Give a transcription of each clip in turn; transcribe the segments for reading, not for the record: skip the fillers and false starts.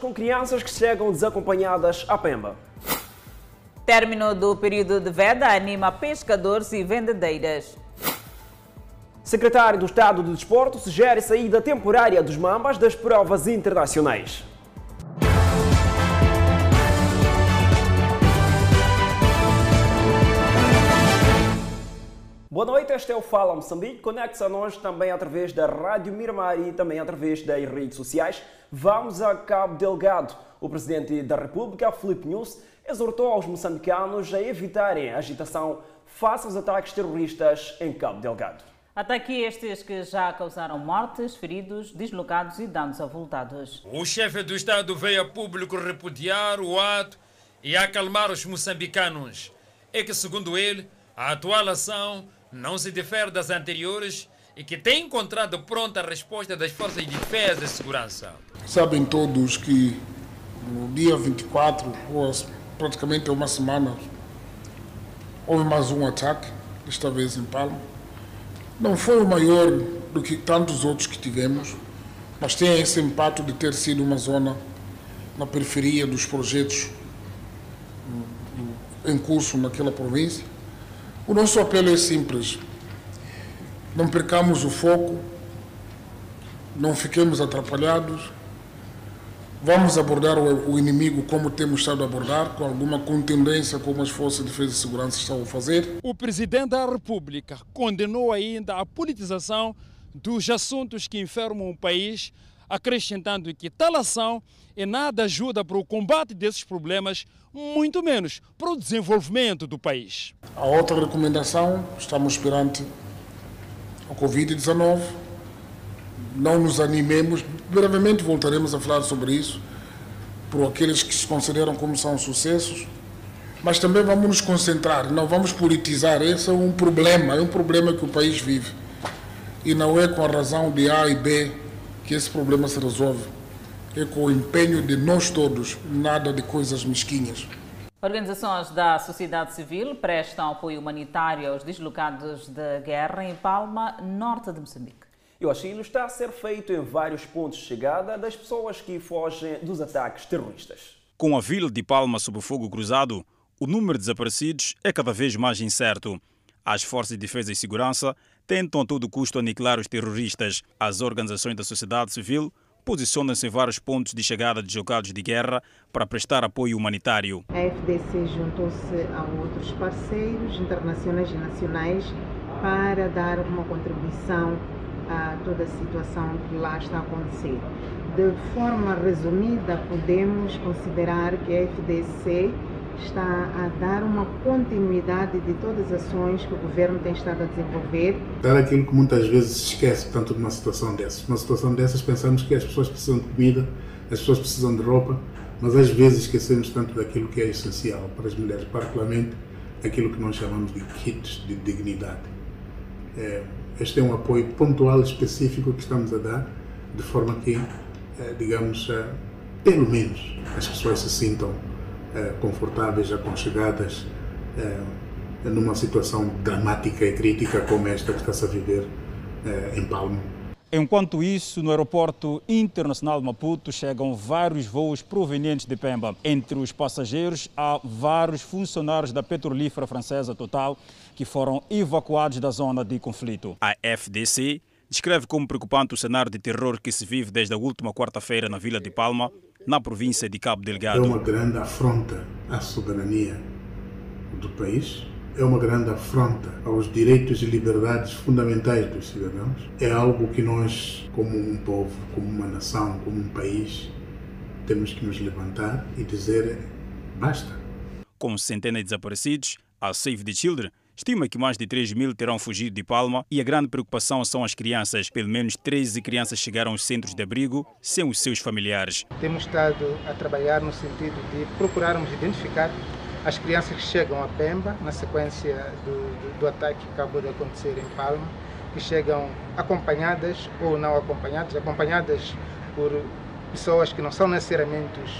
com crianças que chegam desacompanhadas a Pemba. Término do período de veda anima pescadores e vendedeiras. Secretário do Estado do Desporto sugere saída temporária dos Mambas das provas internacionais. Boa noite, este é o Fala Moçambique. Conecte-se a nós também através da Rádio Miramar e também através das redes sociais. Vamos a Cabo Delgado. O Presidente da República, Filipe Nyusi, exortou aos moçambicanos a evitarem a agitação face aos ataques terroristas em Cabo Delgado. Até aqui estes que já causaram mortes, feridos, deslocados e danos avultados. O chefe do Estado veio a público repudiar o ato e acalmar os moçambicanos. É que, segundo ele, a atual ação não se difere das anteriores e que tem encontrado pronta a resposta das Forças de Defesa e Segurança. Sabem todos que no dia 24, ou praticamente uma semana, houve mais um ataque, desta vez em Palma. Não foi o maior do que tantos outros que tivemos, mas tem esse impacto de ter sido uma zona na periferia dos projetos em curso naquela província. O nosso apelo é simples. Não percamos o foco, não fiquemos atrapalhados, vamos abordar o inimigo como temos estado a abordar, com alguma contundência como as Forças de Defesa e Segurança estão a fazer. O Presidente da República condenou ainda a politização dos assuntos que enfermam o país, acrescentando que tal ação e nada ajuda para o combate desses problemas, muito menos para o desenvolvimento do país. A outra recomendação, estamos perante a Covid-19, não nos animemos, brevemente voltaremos a falar sobre isso, por aqueles que se consideram como são sucessos, mas também vamos nos concentrar, não vamos politizar, esse é um problema que o país vive, e não é com a razão de A e B que esse problema se resolve, é com o empenho de nós todos, nada de coisas mesquinhas. Organizações da sociedade civil prestam apoio humanitário aos deslocados de guerra em Palma, norte de Moçambique. E o auxílio está a ser feito em vários pontos de chegada das pessoas que fogem dos ataques terroristas. Com a vila de Palma sob fogo cruzado, o número de desaparecidos é cada vez mais incerto. As Forças de Defesa e Segurança tentam a todo custo aniquilar os terroristas. As organizações da sociedade civil posicionam-se em vários pontos de chegada de deslocados de guerra para prestar apoio humanitário. A FDC juntou-se a outros parceiros internacionais e nacionais para dar uma contribuição a toda a situação que lá está a acontecer. De forma resumida, podemos considerar que a FDC está a dar uma continuidade de todas as ações que o governo tem estado a desenvolver. Dar aquilo que muitas vezes se esquece, tanto numa situação dessas. Numa situação dessas pensamos que as pessoas precisam de comida, as pessoas precisam de roupa, mas às vezes esquecemos tanto daquilo que é essencial para as mulheres, particularmente aquilo que nós chamamos de kits de dignidade. Este é um apoio pontual específico que estamos a dar, de forma que, digamos, pelo menos as pessoas se sintam confortáveis, aconchegadas numa situação dramática e crítica como esta que está-se a viver em Palma. Enquanto isso, no aeroporto internacional de Maputo chegam vários voos provenientes de Pemba. Entre os passageiros há vários funcionários da petrolífera francesa Total que foram evacuados da zona de conflito. A FDC descreve como preocupante o cenário de terror que se vive desde a última quarta-feira na vila de Palma, na província de Cabo Delgado. É uma grande afronta à soberania do país, é uma grande afronta aos direitos e liberdades fundamentais dos cidadãos. É algo que nós, como um povo, como uma nação, como um país, temos que nos levantar e dizer basta. Com centenas de desaparecidos, a Save the Children estima que mais de 3.000 terão fugido de Palma e a grande preocupação são as crianças. Pelo menos 13 crianças chegaram aos centros de abrigo sem os seus familiares. Temos estado a trabalhar no sentido de procurarmos identificar as crianças que chegam a Pemba, na sequência do ataque que acabou de acontecer em Palma, que chegam acompanhadas ou não acompanhadas, acompanhadas por pessoas que não são necessariamente os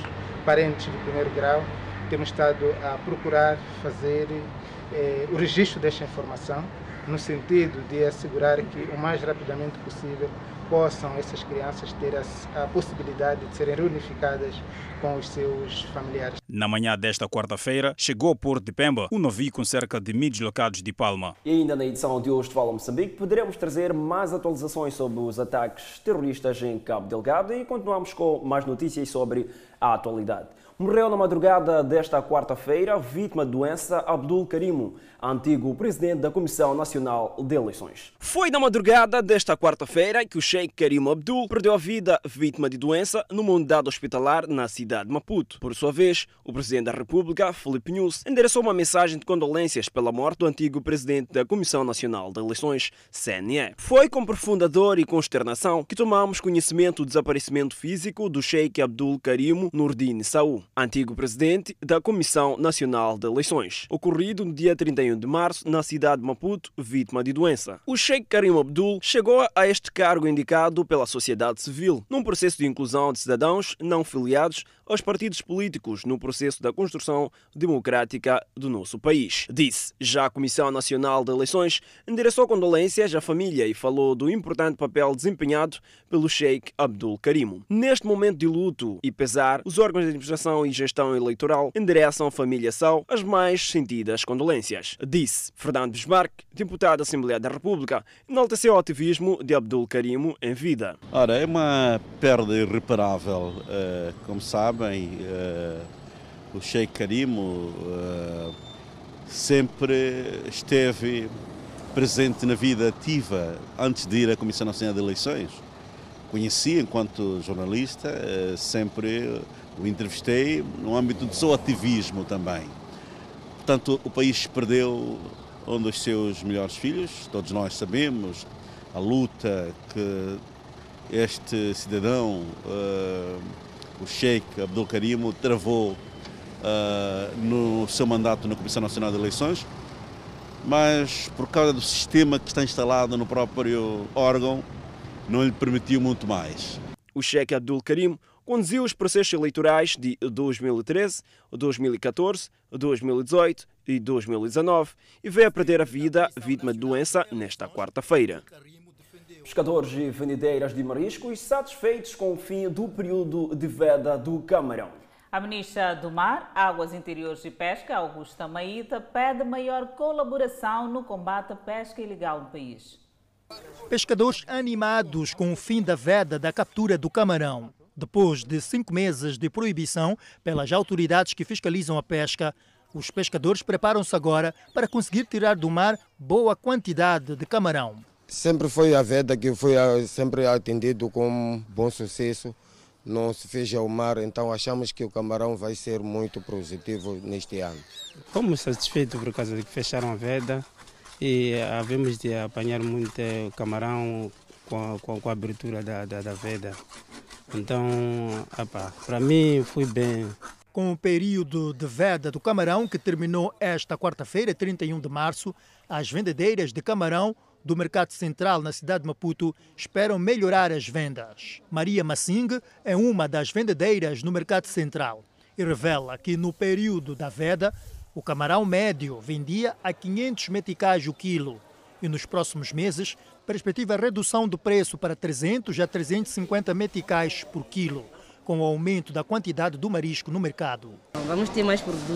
parentes de primeiro grau. Temos estado a procurar fazer o registro desta informação, no sentido de assegurar que o mais rapidamente possível possam essas crianças ter a possibilidade de serem reunificadas com os seus familiares. Na manhã desta quarta-feira, chegou ao porto de Pemba um navio com cerca de 1.000 deslocados de Palma. E ainda na edição de hoje do Fala Moçambique, poderemos trazer mais atualizações sobre os ataques terroristas em Cabo Delgado e continuamos com mais notícias sobre a atualidade. Morreu na madrugada desta quarta-feira, vítima de doença, Abdul Carimo, antigo presidente da Comissão Nacional de Eleições. Foi na madrugada desta quarta-feira que o Sheikh Karim Abdul perdeu a vida, vítima de doença, numa unidade hospitalar na cidade de Maputo. Por sua vez, o presidente da República, Filipe Nyusi, endereçou uma mensagem de condolências pela morte do antigo presidente da Comissão Nacional de Eleições, SERNIC. Foi com profunda dor e consternação que tomamos conhecimento do desaparecimento físico do Sheikh Abdul Carimo Nurdin Saúl, antigo presidente da Comissão Nacional de Eleições, ocorrido no dia 31 de março na cidade de Maputo, vítima de doença. O Sheikh Karim Abdul chegou a este cargo indicado pela sociedade civil, num processo de inclusão de cidadãos não filiados aos partidos políticos no processo da construção democrática do nosso país, disse. Já a Comissão Nacional de Eleições endereçou condolências à família e falou do importante papel desempenhado pelo Sheikh Abdul Carimo. Neste momento de luto e pesar, os órgãos de administração e gestão eleitoral endereçam à família Sal as mais sentidas condolências, disse. Fernando Bismarck, deputado da Assembleia da República, enalteceu o ativismo de Abdul Carimo em vida. Ora, é uma perda irreparável. Como sabem, o Sheikh Karimo sempre esteve presente na vida ativa antes de ir à Comissão Nacional de Eleições. Conheci enquanto jornalista, sempre o entrevistei no âmbito do seu ativismo também. Portanto, o país perdeu um dos seus melhores filhos, todos nós sabemos a luta que este cidadão, o Sheikh Abdul Carimo, travou no seu mandato na Comissão Nacional de Eleições, mas por causa do sistema que está instalado no próprio órgão, não lhe permitiu muito mais. O Sheikh Abdul Carimo conduziu os processos eleitorais de 2013, 2014, 2018 e 2019 e veio a perder a vida vítima de doença nesta quarta-feira. Pescadores e vendedeiras de mariscos satisfeitos com o fim do período de veda do camarão. A ministra do Mar, Águas Interiores e Pesca, Augusta Maíta, pede maior colaboração no combate à pesca ilegal no país. Pescadores animados com o fim da veda da captura do camarão. Depois de 5 meses de proibição pelas autoridades que fiscalizam a pesca, os pescadores preparam-se agora para conseguir tirar do mar boa quantidade de camarão. Sempre foi a veda que foi sempre atendido com bom sucesso, não se fecha o mar, então achamos que o camarão vai ser muito positivo neste ano. Como satisfeito por causa de que fecharam a veda e havemos de apanhar muito camarão com a abertura da veda. Então, para mim, fui bem. Com o período de veda do camarão, que terminou esta quarta-feira, 31 de março, as vendedeiras de camarão do Mercado Central na cidade de Maputo esperam melhorar as vendas. Maria Massing é uma das vendedeiras no Mercado Central e revela que no período da veda, o camarão médio vendia a 500 meticais o quilo e nos próximos meses perspectiva a redução do preço para 300 a 350 meticais por quilo, com o aumento da quantidade do marisco no mercado. Vamos ter mais produto,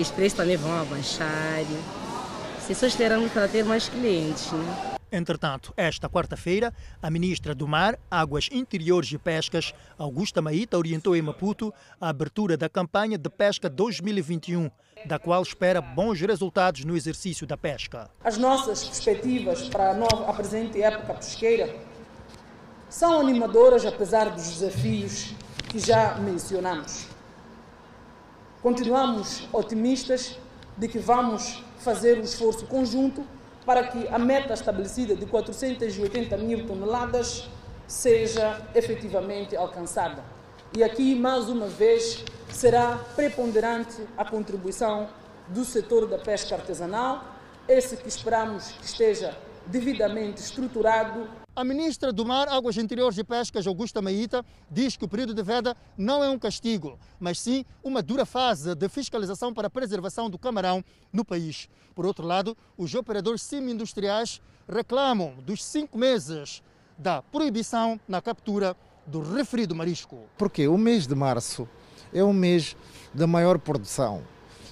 os preços também vão abaixar, se só esperamos para ter mais clientes, né? Entretanto, esta quarta-feira, a ministra do Mar, Águas Interiores e Pescas, Augusta Maíta, orientou em Maputo a abertura da campanha de pesca 2021, da qual espera bons resultados no exercício da pesca. As nossas perspectivas para a nova presente época pesqueira são animadoras, apesar dos desafios que já mencionamos. Continuamos otimistas de que vamos fazer um esforço conjunto para que a meta estabelecida de 480 mil toneladas seja efetivamente alcançada. E aqui, mais uma vez, será preponderante a contribuição do setor da pesca artesanal, esse que esperamos que esteja devidamente estruturado. A ministra do Mar, Águas Interiores e Pescas, Augusta Maíta, diz que o período de veda não é um castigo, mas sim uma dura fase de fiscalização para a preservação do camarão no país. Por outro lado, os operadores semi-industriais reclamam dos 5 meses da proibição na captura do referido marisco. Porque o mês de março é o mês da maior produção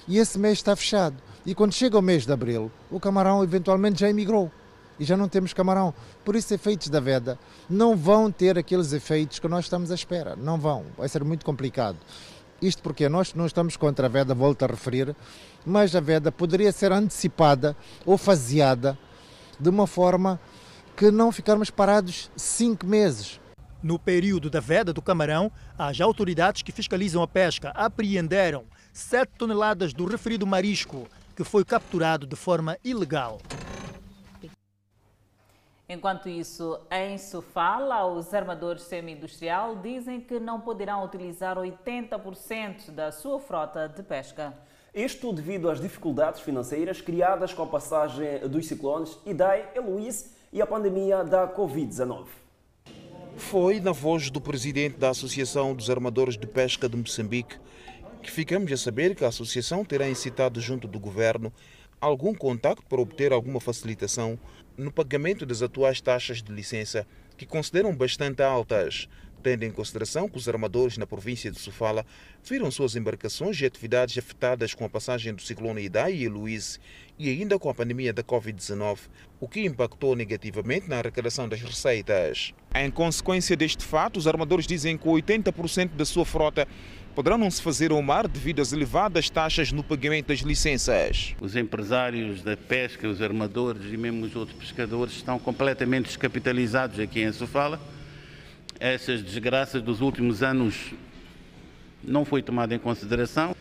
e esse mês está fechado. E quando chega o mês de abril, o camarão eventualmente já emigrou e já não temos camarão. Por isso, efeitos da veda não vão ter aqueles efeitos que nós estamos à espera. Não vão, vai ser muito complicado. Isto porque nós não estamos contra a veda, volto a referir, mas a veda poderia ser antecipada ou faseada de uma forma que não ficarmos parados 5 meses. No período da veda do camarão, as autoridades que fiscalizam a pesca apreenderam 7 toneladas do referido marisco, que foi capturado de forma ilegal. Enquanto isso, em Sofala, os armadores semi-industrial dizem que não poderão utilizar 80% da sua frota de pesca. Isto devido às dificuldades financeiras criadas com a passagem dos ciclones Idai e Luís e a pandemia da Covid-19. Foi na voz do presidente da Associação dos Armadores de Pesca de Moçambique que ficamos a saber que a associação terá incitado junto do governo algum contacto para obter alguma facilitação no pagamento das atuais taxas de licença, que consideram bastante altas, tendo em consideração que os armadores na província de Sofala viram suas embarcações e atividades afetadas com a passagem do ciclone Idai e Luís e ainda com a pandemia da Covid-19, o que impactou negativamente na arrecadação das receitas. Em consequência deste fato, os armadores dizem que 80% da sua frota poderá não se fazer ao mar devido às elevadas taxas no pagamento das licenças. Os empresários da pesca, os armadores e mesmo os outros pescadores estão completamente descapitalizados aqui em Sofala. Essas desgraças dos últimos anos não foi tomada em consideração.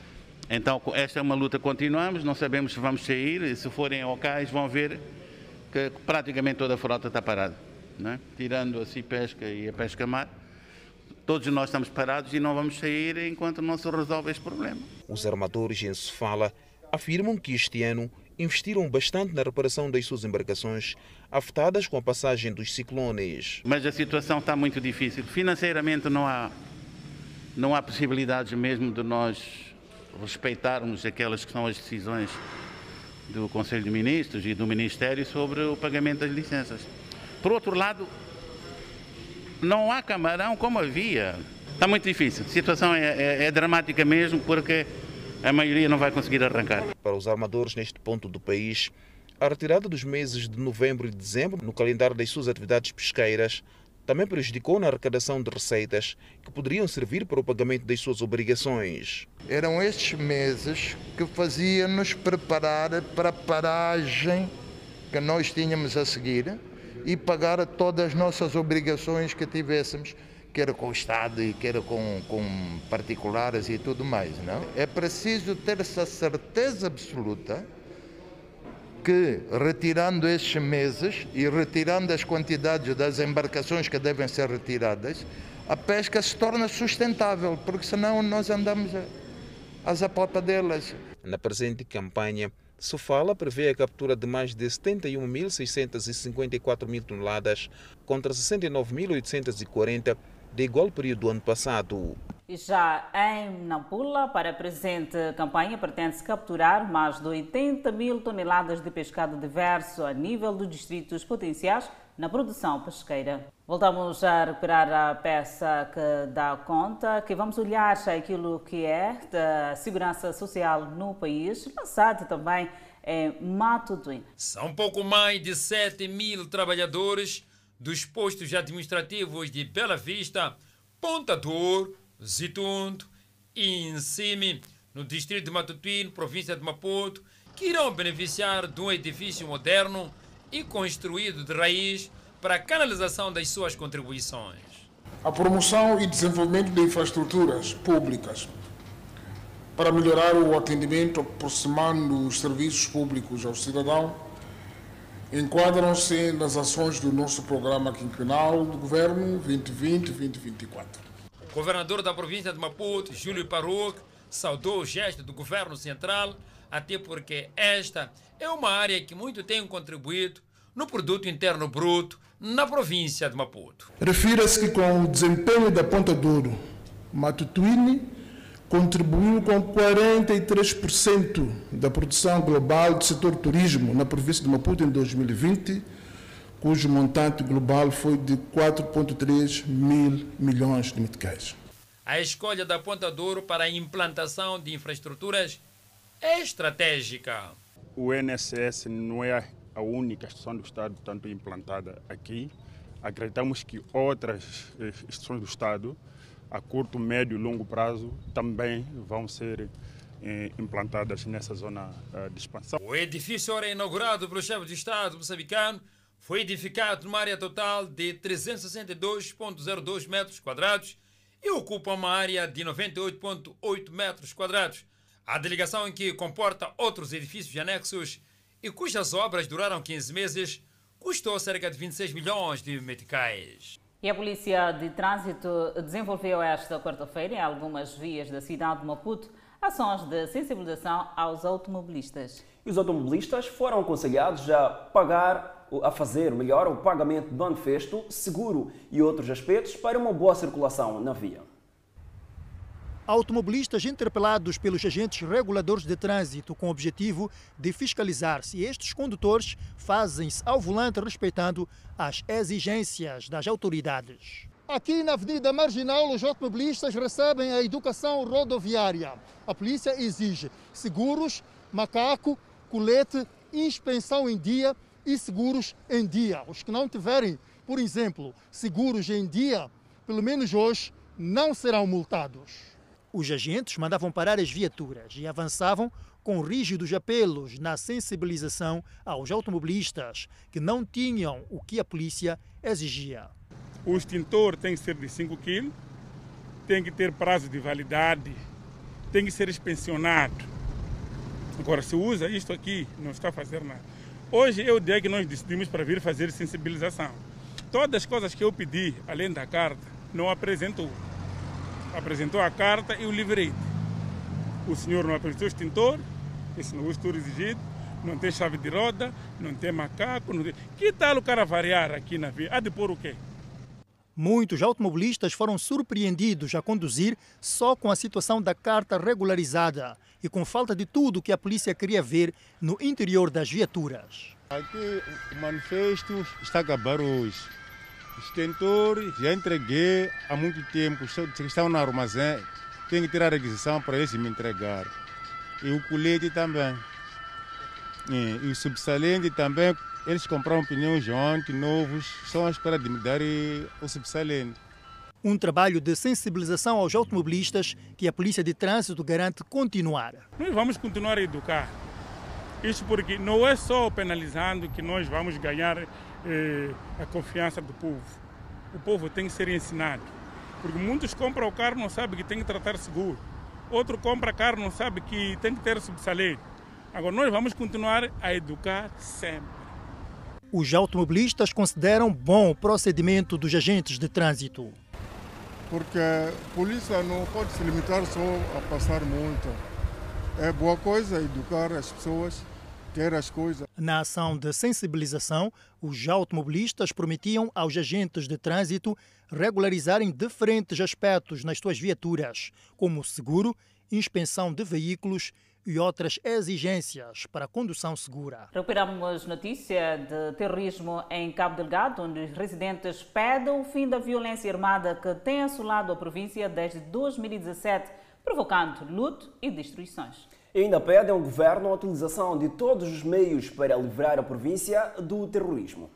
Então, esta é uma luta que continuamos, não sabemos se vamos sair, e se forem ao cais vão ver que praticamente toda a frota está parada, não é? Tirando assim pesca e a pesca-mar. Todos nós estamos parados e não vamos sair enquanto não se resolve este problema. Os armadores em Sofala afirmam que este ano investiram bastante na reparação das suas embarcações afetadas com a passagem dos ciclones. Mas a situação está muito difícil. Financeiramente não há possibilidades mesmo de nós respeitarmos aquelas que são as decisões do Conselho de Ministros e do Ministério sobre o pagamento das licenças. Por outro lado, não há camarão como havia. Está muito difícil. A situação é dramática mesmo porque a maioria não vai conseguir arrancar. Para os armadores neste ponto do país, a retirada dos meses de novembro e dezembro no calendário das suas atividades pesqueiras também prejudicou na arrecadação de receitas que poderiam servir para o pagamento das suas obrigações. Eram estes meses que faziam-nos preparar para a paragem que nós tínhamos a seguir e pagar todas as nossas obrigações que tivéssemos, quer com o Estado e quer com particulares e tudo mais, não? É preciso ter essa certeza absoluta que, retirando estes meses e retirando as quantidades das embarcações que devem ser retiradas, a pesca se torna sustentável, porque senão nós andamos às apopas delas. Na presente campanha, Sofala prevê a captura de mais de 71.654 toneladas contra 69.840 de igual período do ano passado. Já em Nampula, para a presente campanha, pretende-se capturar mais de 80.000 toneladas de pescado diverso a nível dos distritos potenciais na produção pesqueira. Voltamos a recuperar a peça que dá conta, que vamos olhar aquilo que é da segurança social no país, lançado também em Matutuí. São pouco mais de 7.000 trabalhadores dos postos administrativos de Bela Vista, Ponta do Ouro, Zitundo e Insimi, no distrito de Matutuí, província de Maputo, que irão beneficiar de um edifício moderno e construído de raiz para a canalização das suas contribuições. A promoção e desenvolvimento de infraestruturas públicas para melhorar o atendimento, aproximando os serviços públicos ao cidadão, enquadram-se nas ações do nosso programa quinquenal do Governo 2020-2024. O governador da província de Maputo, Júlio Paruque, saudou o gesto do Governo Central, até porque esta é uma área que muito tem contribuído no produto interno bruto na província de Maputo. Refira-se que com o desempenho da Ponta do Ouro, Matutuí contribuiu com 43% da produção global do setor turismo na província de Maputo em 2020, cujo montante global foi de 4,3 mil milhões de meticais. A escolha da Ponta do Ouro para a implantação de infraestruturas é estratégica. O INSS não é a única instituição do Estado tanto implantada aqui. Acreditamos que outras instituições do Estado, a curto, médio e longo prazo, também vão ser implantadas nessa zona de expansão. O edifício, ora inaugurado pelo chefe de Estado moçambicano, foi edificado numa área total de 362,02 metros quadrados e ocupa uma área de 98,8 metros quadrados. A delegação, que comporta outros edifícios anexos e cujas obras duraram 15 meses, custou cerca de 26 milhões de meticais. E a Polícia de Trânsito desenvolveu esta quarta-feira, em algumas vias da cidade de Maputo, ações de sensibilização aos automobilistas. E os automobilistas foram aconselhados a fazer o pagamento do manifesto, seguro e outros aspectos para uma boa circulação na via. Automobilistas interpelados pelos agentes reguladores de trânsito com o objetivo de fiscalizar se estes condutores fazem-se ao volante respeitando as exigências das autoridades. Aqui na Avenida Marginal, os automobilistas recebem a educação rodoviária. A polícia exige seguros, macaco, colete, inspeção em dia e seguros em dia. Os que não tiverem, por exemplo, seguros em dia, pelo menos hoje, não serão multados. Os agentes mandavam parar as viaturas e avançavam com rígidos apelos na sensibilização aos automobilistas que não tinham o que a polícia exigia. O extintor tem que ser de 5 kg, tem que ter prazo de validade, tem que ser inspecionado. Agora, se usa isto aqui, não está a fazer nada. Hoje é o dia que nós decidimos para vir fazer sensibilização. Todas as coisas que eu pedi, além da carta, não apresentou. Apresentou a carta e o livrete. O senhor não apresentou o extintor, esse não é o extintor exigido, não tem chave de roda, não tem macaco. Não tem... Que tal o cara variar aqui na via? Há de pôr o quê? Muitos automobilistas foram surpreendidos a conduzir só com a situação da carta regularizada e com falta de tudo que a polícia queria ver no interior das viaturas. Aqui o manifesto está a acabar hoje. Os extintores já entreguei há muito tempo, estão no armazém, tenho que tirar a requisição para eles me entregar. E o colete também. E o subsalente também, eles compraram pneus ontem, novos, só à espera de me dar o subsalente. Um trabalho de sensibilização aos automobilistas que a Polícia de Trânsito garante continuar. Nós vamos continuar a educar. Isso porque não é só penalizando que nós vamos ganhar a confiança do povo. O povo tem que ser ensinado. Porque muitos compram o carro e não sabem que tem que tratar seguro. Outro compra carro e não sabe que tem que ter subsalente. Agora nós vamos continuar a educar sempre. Os automobilistas consideram bom o procedimento dos agentes de trânsito. Porque a polícia não pode se limitar só a passar multa. É boa coisa educar as pessoas, ter as coisas. Na ação de sensibilização, os automobilistas prometiam aos agentes de trânsito regularizarem diferentes aspectos nas suas viaturas, como seguro, inspeção de veículos e outras exigências para a condução segura. Recuperamos notícia de terrorismo em Cabo Delgado, onde os residentes pedem o fim da violência armada que tem assolado a província desde 2017, provocando luto e destruições. E ainda pedem ao governo a utilização de todos os meios para livrar a província do terrorismo.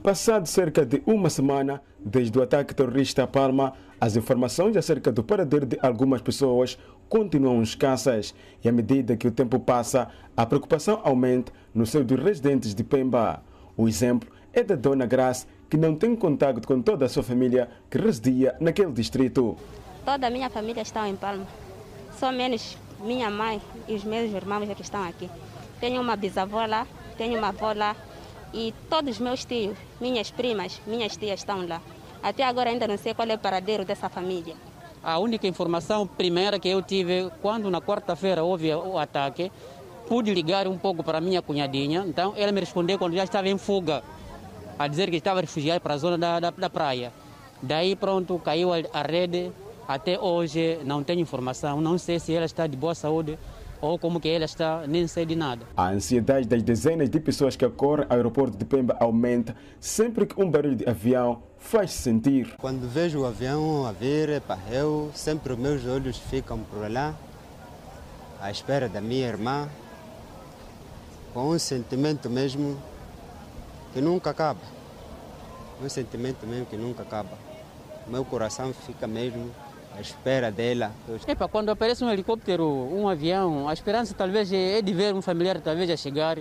Passado cerca de uma semana desde o ataque terrorista a Palma, as informações acerca do paradeiro de algumas pessoas continuam escassas e, à medida que o tempo passa, a preocupação aumenta no seio dos residentes de Pemba. O exemplo é da dona Graça, que não tem contato com toda a sua família que residia naquele distrito. Toda a minha família está em Palma, só menos minha mãe e os meus irmãos que estão aqui. Tenho uma bisavó lá, tenho uma avó lá e todos os meus tios, minhas primas, minhas tias estão lá. Até agora ainda não sei qual é o paradeiro dessa família. A única informação primeira que eu tive, quando na quarta-feira houve o ataque, pude ligar um pouco para a minha cunhadinha, então ela me respondeu quando já estava em fuga, a dizer que estava refugiado para a zona da praia. Daí pronto, caiu a rede. Até hoje não tenho informação, não sei se ela está de boa saúde, ou como que ela está, nem sei de nada. A ansiedade das dezenas de pessoas que ocorrem ao aeroporto de Pemba aumenta sempre que um barulho de avião faz-se sentir. Quando vejo o avião a vir para eu, sempre os meus olhos ficam por lá, à espera da minha irmã, com um sentimento mesmo que nunca acaba. Um sentimento mesmo que nunca acaba. Meu coração fica mesmo à espera dela. Epa, quando aparece um helicóptero, um avião, a esperança talvez é de ver um familiar talvez a chegar.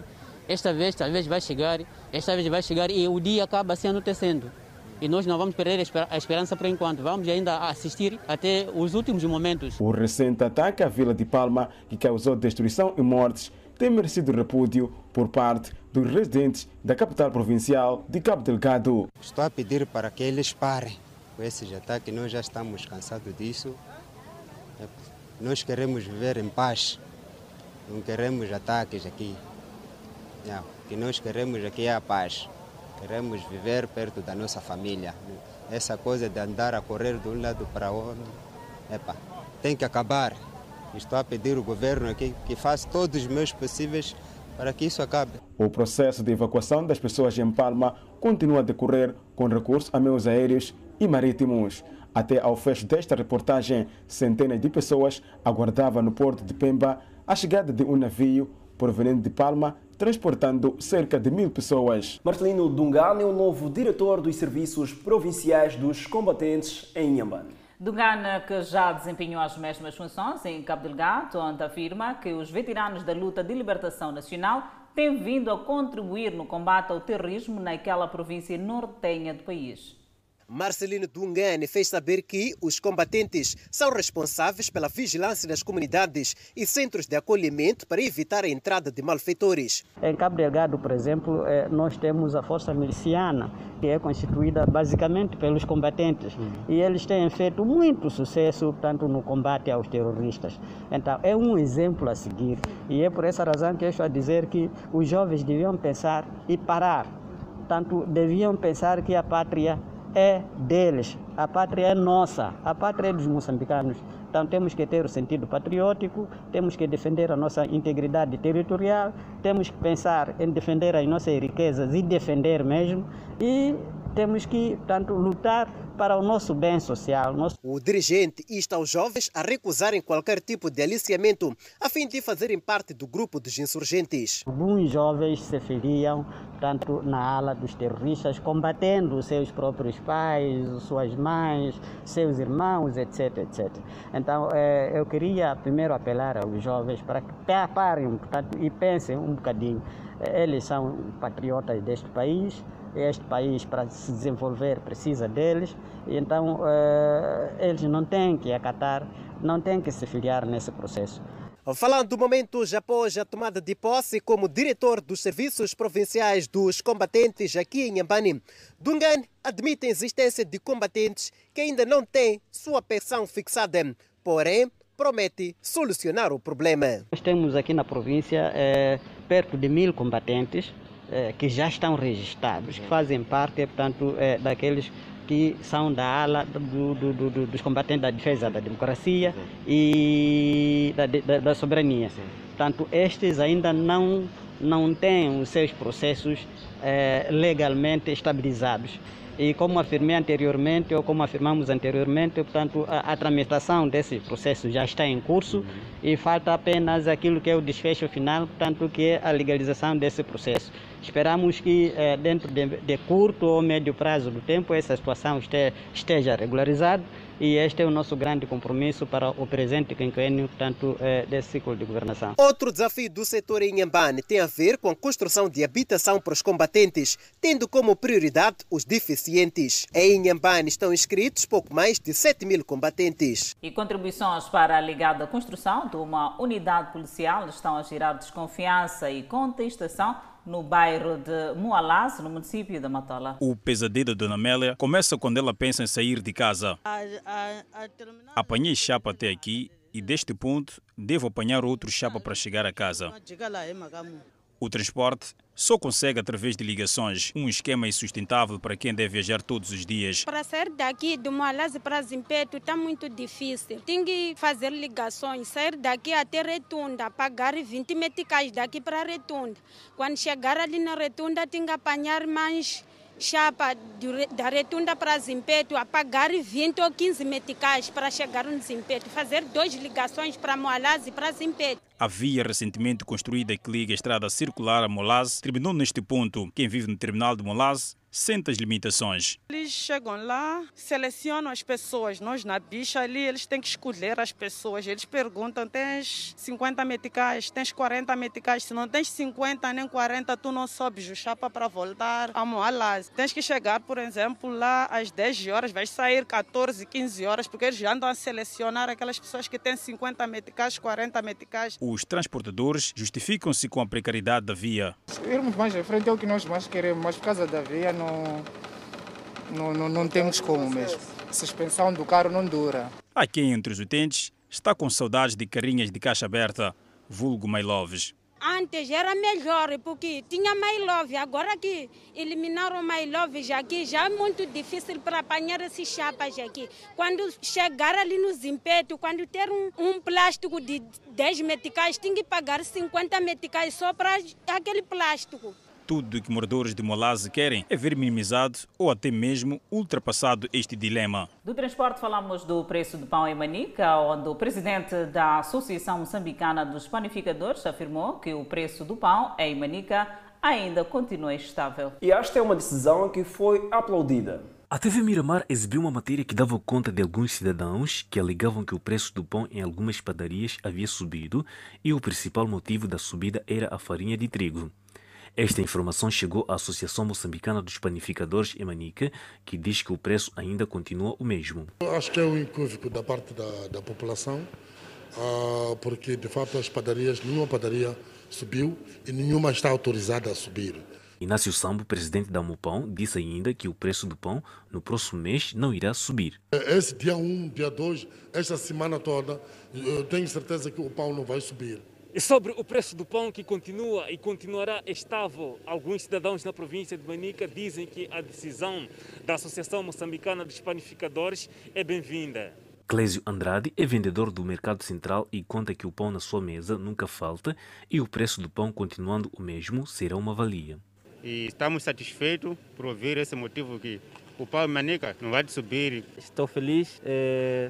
Esta vez talvez vai chegar, esta vez vai chegar e o dia acaba se anoitecendo. E nós não vamos perder a esperança por enquanto, vamos ainda assistir até os últimos momentos. O recente ataque à vila de Palma, que causou destruição e mortes, tem merecido repúdio por parte dos residentes da capital provincial de Cabo Delgado. Estou a pedir para que eles parem com esses ataques, nós já estamos cansados disso. Nós queremos viver em paz, não queremos ataques aqui. Não, o que nós queremos aqui é a paz. Queremos viver perto da nossa família. Essa coisa de andar a correr de um lado para o outro, epa, tem que acabar. Estou a pedir ao governo aqui que faça todos os meus possíveis para que isso acabe. O processo de evacuação das pessoas em Palma continua a decorrer com recurso a meios aéreos e marítimos. Até ao fecho desta reportagem, centenas de pessoas aguardavam no porto de Pemba a chegada de um navio proveniente de Palma, transportando cerca de 1000 pessoas. Marcelino Dungane é o novo diretor dos Serviços Provinciais dos Combatentes em Inhambane. Dungane, que já desempenhou as mesmas funções em Cabo Delgado, onde afirma que os veteranos da luta de libertação nacional têm vindo a contribuir no combate ao terrorismo naquela província nortenha do país. Marcelino Dungane fez saber que os combatentes são responsáveis pela vigilância das comunidades e centros de acolhimento para evitar a entrada de malfeitores. Em Cabo Delgado, por exemplo, nós temos a força miliciana, que é constituída basicamente pelos combatentes. E eles têm feito muito sucesso, tanto no combate aos terroristas. Então, é um exemplo a seguir. E é por essa razão que eu estou a dizer que os jovens deviam pensar e parar. Tanto deviam pensar que a pátria é deles, a pátria é nossa, a pátria é dos moçambicanos. Então temos que ter o sentido patriótico, temos que defender a nossa integridade territorial, temos que pensar em defender as nossas riquezas e defender mesmo, e temos que, portanto, lutar para o nosso bem social. O dirigente insta os jovens a recusarem qualquer tipo de aliciamento, a fim de fazerem parte do grupo dos insurgentes. Alguns jovens se filiam, portanto, na ala dos terroristas, combatendo seus próprios pais, suas mães, seus irmãos, etc, etc. Então, eu queria primeiro apelar aos jovens para que parem, portanto, e pensem um bocadinho. Eles são patriotas deste país. Este país, para se desenvolver, precisa deles, então eles não têm que acatar, não têm que se filiar nesse processo. Falando momentos após a tomada de posse como diretor dos Serviços Provinciais dos Combatentes aqui em Inhambane, Dungane admite a existência de combatentes que ainda não têm sua pensão fixada, porém promete solucionar o problema. Nós temos aqui na província perto de 1000 combatentes, que já estão registados, que fazem parte, portanto, daqueles que são da ala dos combatentes da defesa da democracia e da soberania. Sim. Portanto, estes ainda não têm os seus processos legalmente estabilizados. E como afirmei anteriormente, ou como afirmamos anteriormente, portanto, a tramitação desse processo já está em curso e falta apenas aquilo que é o desfecho final, portanto, que é a legalização desse processo. Esperamos que dentro de curto ou médio prazo do tempo essa situação esteja regularizada, e este é o nosso grande compromisso para o presente quinquênio, portanto, desse ciclo de governação. Outro desafio do setor em Inhambane tem a ver com a construção de habitação para os combatentes, tendo como prioridade os deficientes. Em Inhambane estão inscritos pouco mais de 7.000 combatentes. E contribuições para a ligada à construção de uma unidade policial estão a gerar desconfiança e contestação no bairro de Mualaze, no município da Matola. O pesadelo da Dona Amélia começa quando ela pensa em sair de casa. Apanhei chapa até aqui e deste ponto devo apanhar outro chapa para chegar a casa. O transporte só consegue através de ligações, um esquema insustentável para quem deve viajar todos os dias. Para sair daqui do Mualaze para Zimpeto está muito difícil. Tem que fazer ligações, sair daqui até Retunda, pagar 20 meticais daqui para Retunda. Quando chegar ali na Retunda tem que apanhar mais chapa da Retunda para Zimpeto, a pagar 20 ou 15 meticais para chegar no Zimpeto, fazer 2 ligações para Mualaze e para Zimpeto. A via recentemente construída que liga a estrada circular a Mualaze terminou neste ponto. Quem vive no terminal de Mualaze sente as limitações. Eles chegam lá, selecionam as pessoas. Nós na bicha ali, eles têm que escolher as pessoas. Eles perguntam, tens 50 meticais, tens 40 meticais. Se não tens 50 nem 40, tu não sobes o chapa para voltar a Mualaze. Tens que chegar, por exemplo, lá às 10 horas, vais sair 14, 15 horas, porque eles já andam a selecionar aquelas pessoas que têm 50 meticais, 40 meticais. Os transportadores justificam-se com a precariedade da via. Irmos mais à frente é o que nós mais queremos, mas por causa da via não temos como mesmo. A suspensão do carro não dura. Há quem entre os utentes está com saudades de carrinhas de caixa aberta, vulgo mailoves. Antes era melhor, porque tinha mailove. Agora que eliminaram o mailove aqui, já é muito difícil para apanhar esses chapas aqui. Quando chegar ali no Zimpeto, quando ter um plástico de 10 meticais, tem que pagar 50 meticais só para aquele plástico. Tudo o que moradores de Mualaze querem é ver minimizado ou até mesmo ultrapassado este dilema. Do transporte falamos do preço do pão em Manica, onde o presidente da Associação Moçambicana dos Panificadores afirmou que o preço do pão em Manica ainda continua estável. E esta é uma decisão que foi aplaudida. A TV Miramar exibiu uma matéria que dava conta de alguns cidadãos que alegavam que o preço do pão em algumas padarias havia subido e o principal motivo da subida era a farinha de trigo. Esta informação chegou à Associação Moçambicana dos Panificadores em Manica, que diz que o preço ainda continua o mesmo. Acho que é um equívoco da parte da população, porque de fato as padarias, nenhuma padaria subiu e nenhuma está autorizada a subir. Inácio Sambo, presidente da Mopão, disse ainda que o preço do pão no próximo mês não irá subir. Esse dia 1, dia 2, esta semana toda, eu tenho certeza que o pão não vai subir. E sobre o preço do pão que continua e continuará estável, alguns cidadãos na província de Manica dizem que a decisão da Associação Moçambicana dos Panificadores é bem-vinda. Clésio Andrade é vendedor do Mercado Central e conta que o pão na sua mesa nunca falta e o preço do pão continuando o mesmo será uma valia. E estamos satisfeitos por ouvir esse motivo que o pão em Manica não vai subir. Estou feliz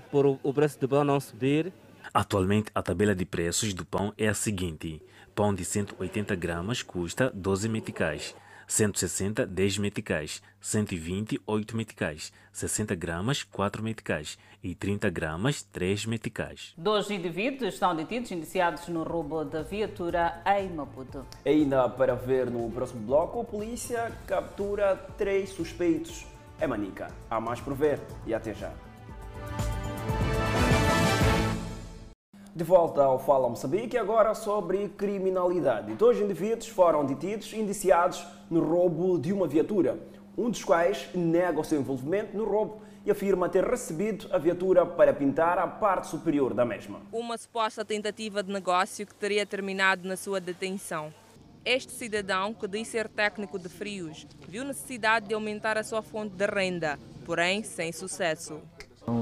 por o preço do pão não subir. Atualmente, a tabela de preços do pão é a seguinte. Pão de 180 gramas custa 12 meticais, 160, 10 meticais, 120, 8 meticais, 60 gramas, 4 meticais e 30 gramas, 3 meticais. 2 indivíduos estão detidos, indiciados no roubo da viatura em Maputo. Ainda para ver no próximo bloco, a polícia captura 3 suspeitos em Manica. Há mais por ver e até já. De volta ao Fala Moçambique, agora sobre criminalidade. 2 indivíduos foram detidos, indiciados no roubo de uma viatura, um dos quais nega o seu envolvimento no roubo e afirma ter recebido a viatura para pintar a parte superior da mesma. Uma suposta tentativa de negócio que teria terminado na sua detenção. Este cidadão, que diz ser técnico de frios, viu necessidade de aumentar a sua fonte de renda, porém sem sucesso.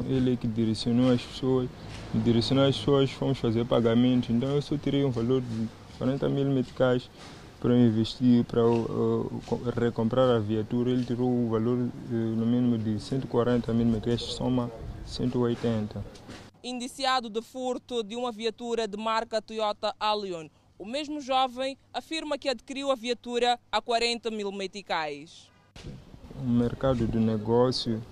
Ele que direcionou as pessoas, fomos fazer pagamentos, então eu só tirei um valor de 40 mil meticais para investir, para recomprar a viatura. Ele tirou o valor no mínimo de 140 mil meticais, soma 180. Indiciado de furto de uma viatura de marca Toyota Allion, o mesmo jovem afirma que adquiriu a viatura a 40 mil meticais. O mercado do negócio...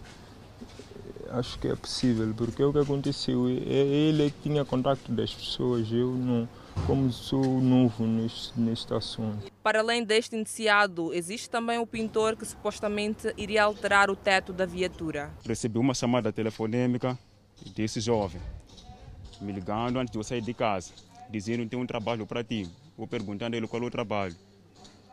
Acho que é possível, porque o que aconteceu, ele que tinha contato das pessoas, eu não, como sou novo neste assunto. Para além deste indiciado, existe também o pintor que supostamente iria alterar o teto da viatura. Recebi uma chamada telefônica desse jovem, me ligando antes de eu sair de casa, dizendo que tem um trabalho para ti. Vou perguntando a ele qual é o trabalho.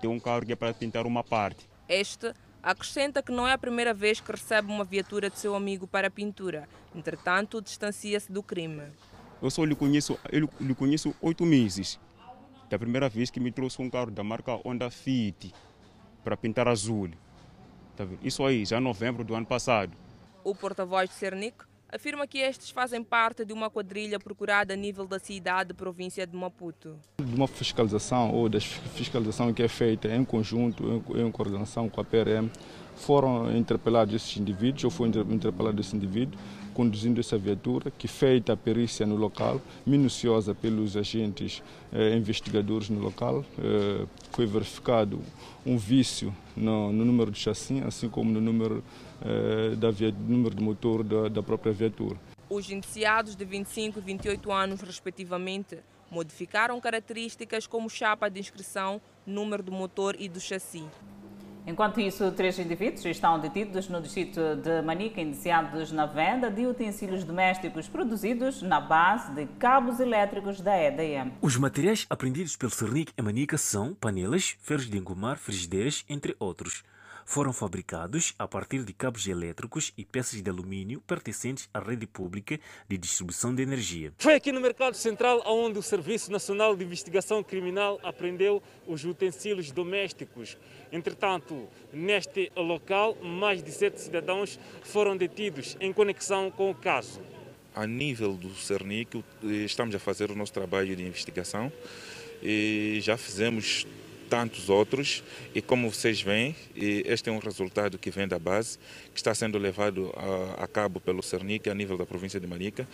Tem um carro que é para pintar uma parte. Este... Acrescenta que não é a primeira vez que recebe uma viatura de seu amigo para pintura. Entretanto, distancia-se do crime. Eu só lhe conheço 8 meses. da primeira vez que me trouxe um carro da marca Honda Fit para pintar azul. Isso aí, já em novembro do ano passado. O porta-voz do SERNIC afirma que estes fazem parte de uma quadrilha procurada a nível da cidade e província de Maputo. De uma fiscalização ou da fiscalização que é feita em conjunto, em coordenação com a PRM, foram interpelados esses indivíduos, ou foi interpelado esse indivíduo, conduzindo essa viatura, que feita a perícia no local, minuciosa pelos agentes investigadores no local, foi verificado um vício no número de chassi, assim como no número de motor da própria viatura. Os indiciados de 25 e 28 anos, respectivamente, modificaram características como chapa de inscrição, número do motor e do chassi. Enquanto isso, 3 indivíduos estão detidos no distrito de Manica, indiciados na venda de utensílios domésticos produzidos na base de cabos elétricos da EDM. Os materiais apreendidos pelo SERNIC em Manica são panelas, ferros de engomar, frigideiras, entre outros. Foram fabricados a partir de cabos elétricos e peças de alumínio pertencentes à rede pública de distribuição de energia. Foi aqui no Mercado Central onde o Serviço Nacional de Investigação Criminal apreendeu os utensílios domésticos. Entretanto, neste local, mais de 7 cidadãos foram detidos em conexão com o caso. A nível do SERNIC, estamos a fazer o nosso trabalho de investigação e já fizemos tantos outros, e como vocês veem, este é um resultado que vem da base, que está sendo levado a cabo pelo SERNIC a nível da província de Manica,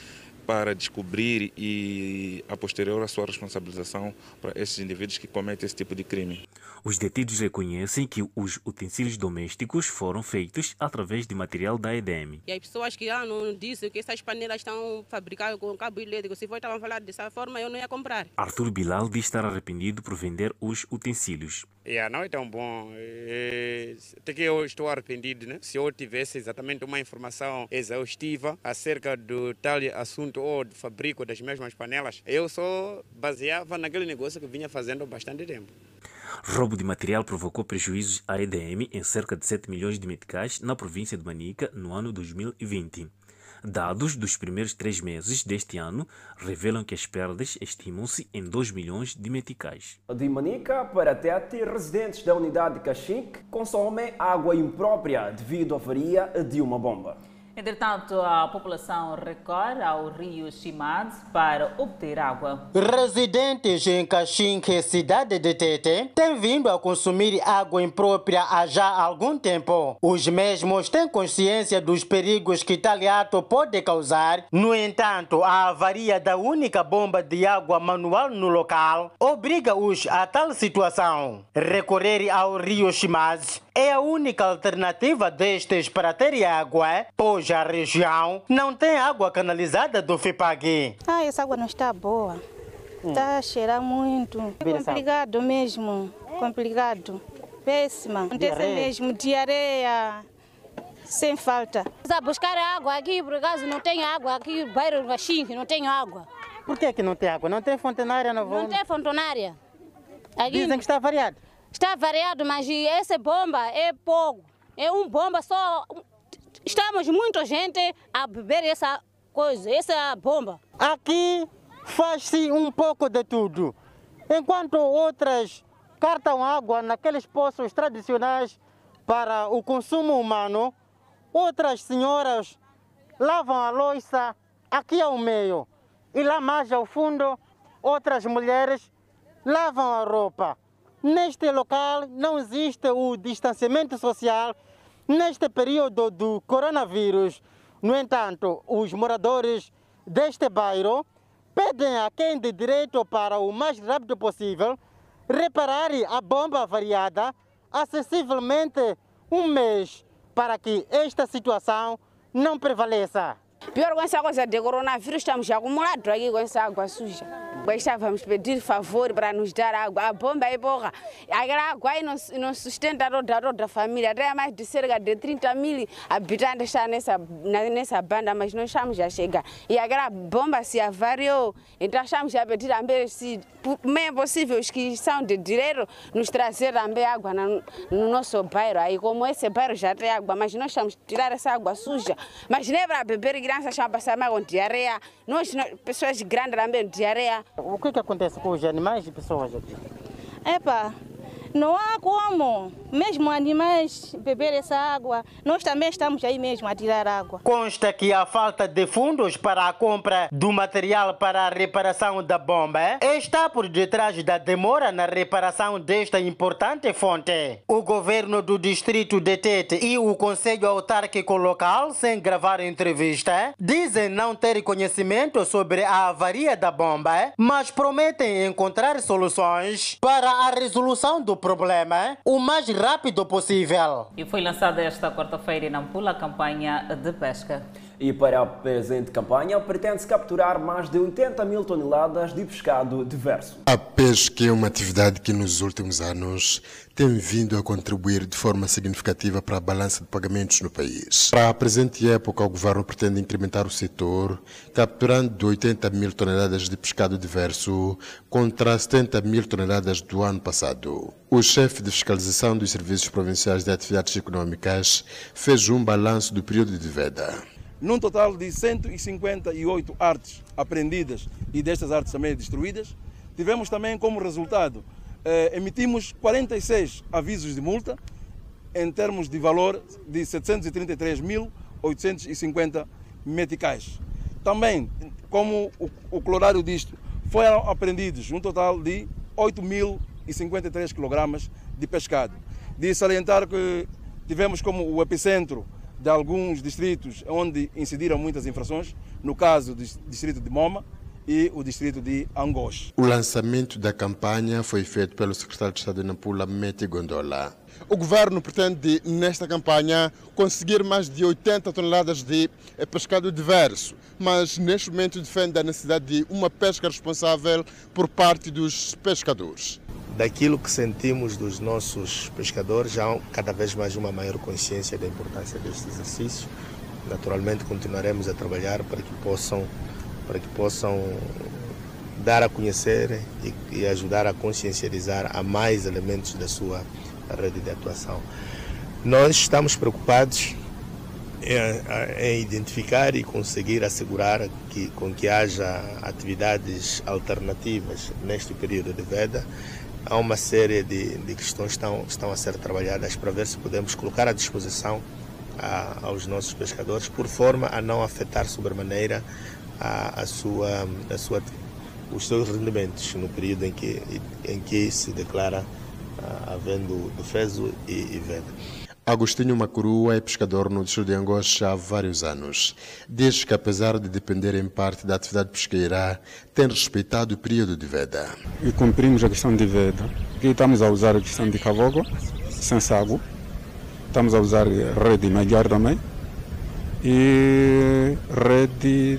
para descobrir e a posterior a sua responsabilização para esses indivíduos que cometem esse tipo de crime. Os detidos reconhecem que os utensílios domésticos foram feitos através de material da EDM. E as pessoas que não dizem que essas panelas estão fabricadas com cabo elétrico, se voltavam a falar dessa forma, eu não ia comprar. Arthur Bilal diz estar arrependido por vender os utensílios. Não é tão bom, até que eu estou arrependido, né? Se eu tivesse exatamente uma informação exaustiva acerca do tal assunto ou do fabrico das mesmas panelas, eu só baseava naquele negócio que vinha fazendo há bastante tempo. Roubo de material provocou prejuízos à EDM em cerca de 7 milhões de meticais na província de Manica no ano 2020. Dados dos primeiros 3 meses deste ano revelam que as perdas estimam-se em 2 milhões de meticais. De Manica para Tete, residentes da unidade de Caxique consomem água imprópria devido à avaria de uma bomba. Entretanto, a população recorre ao rio Chimaze para obter água. Residentes em Caxinque, cidade de Tete, têm vindo a consumir água imprópria há já algum tempo. Os mesmos têm consciência dos perigos que tal ato pode causar. No entanto, a avaria da única bomba de água manual no local obriga-os a tal situação. Recorrer ao rio Chimaze é a única alternativa destes para terem água, pois a região não tem água canalizada do FIPAG. Essa água não está boa, está a cheirar muito. É complicado mesmo, complicado, péssima. Acontece mesmo, diarreia, sem falta. Precisa buscar água aqui, por acaso não tem água, aqui no bairro Caxinque não tem água. Por que que não tem água? Não tem fontanária? Não tem fontanária. Aqui dizem que está variado. Está variado, mas essa bomba é pouco. É uma bomba só. Estamos muita gente a beber essa coisa, essa bomba. Aqui faz-se um pouco de tudo. Enquanto outras cartam água naqueles poços tradicionais para o consumo humano, outras senhoras lavam a louça aqui ao meio. E lá mais ao fundo, outras mulheres lavam a roupa. Neste local não existe o distanciamento social neste período do coronavírus. No entanto, os moradores deste bairro pedem a quem de direito para o mais rápido possível reparar a bomba avariada, acessivelmente um mês, para que esta situação não prevaleça. Pior com essa coisa de coronavírus, estamos acumulados aqui com essa água suja. Gostávamos de pedir favor para nos dar água. A bomba é boa. Aquela água aí não sustenta toda a família. Até mais de cerca de 30 mil habitantes está nessa banda, mas não estamos a chegar. E aquela bomba se avariou. Então estamos a pedir também, se é possível, os que são de direito, nos trazer também água no nosso bairro. Aí, como esse bairro já tem água, mas nós estamos a tirar essa água suja. Mas nem para beber, crianças estão a passar mal com diarreia. Nós, pessoas grandes também, diarreia. O que acontece com os animais e pessoas aqui? Epa, não há como, mesmo animais beber essa água, nós também estamos aí mesmo a tirar água. Consta que a falta de fundos para a compra do material para a reparação da bomba está por detrás da demora na reparação desta importante fonte. O governo do distrito de Tete e o conselho autárquico local, sem gravar entrevista, dizem não ter conhecimento sobre a avaria da bomba, mas prometem encontrar soluções para a resolução do problema o mais rápido possível. E foi lançada esta quarta-feira em Nampula a campanha de pesca. E para a presente campanha, pretende-se capturar mais de 80 mil toneladas de pescado diverso. A pesca é uma atividade que nos últimos anos tem vindo a contribuir de forma significativa para a balança de pagamentos no país. Para a presente época, o governo pretende incrementar o setor, capturando 80 mil toneladas de pescado diverso contra 70 mil toneladas do ano passado. O chefe de fiscalização dos Serviços Provinciais de Atividades Econômicas fez um balanço do período de veda. Num total de 158 artes apreendidas e destas artes também destruídas, tivemos também como resultado, emitimos 46 avisos de multa, em termos de valor de 733.850 meticais. Também, como o clorário disto, foram apreendidos um total de 8.053 kg de pescado. De salientar que tivemos como o epicentro de alguns distritos onde incidiram muitas infrações, no caso do distrito de Moma e o distrito de Angoche. O lançamento da campanha foi feito pelo secretário de Estado de Nampula, Mete Gondola. O governo pretende, nesta campanha, conseguir mais de 80 toneladas de pescado diverso, mas neste momento defende a necessidade de uma pesca responsável por parte dos pescadores. Daquilo que sentimos dos nossos pescadores, já há cada vez mais uma maior consciência da importância deste exercício. Naturalmente continuaremos a trabalhar para que possam dar a conhecer e ajudar a consciencializar a mais elementos da sua rede de atuação. Nós estamos preocupados em identificar e conseguir assegurar com que haja atividades alternativas neste período de veda. Há uma série de questões que estão a ser trabalhadas para ver se podemos colocar à disposição aos nossos pescadores, por forma a não afetar sobremaneira os seus rendimentos no período em que se declara havendo defeso e venda. Agostinho Macurua é pescador no distrito de Angoche há vários anos. Diz que, apesar de depender em parte da atividade pesqueira, tem respeitado o período de veda. E cumprimos a questão de veda. Aqui estamos a usar a questão de cavogo, sem sago. Estamos a usar rede maior também. E rede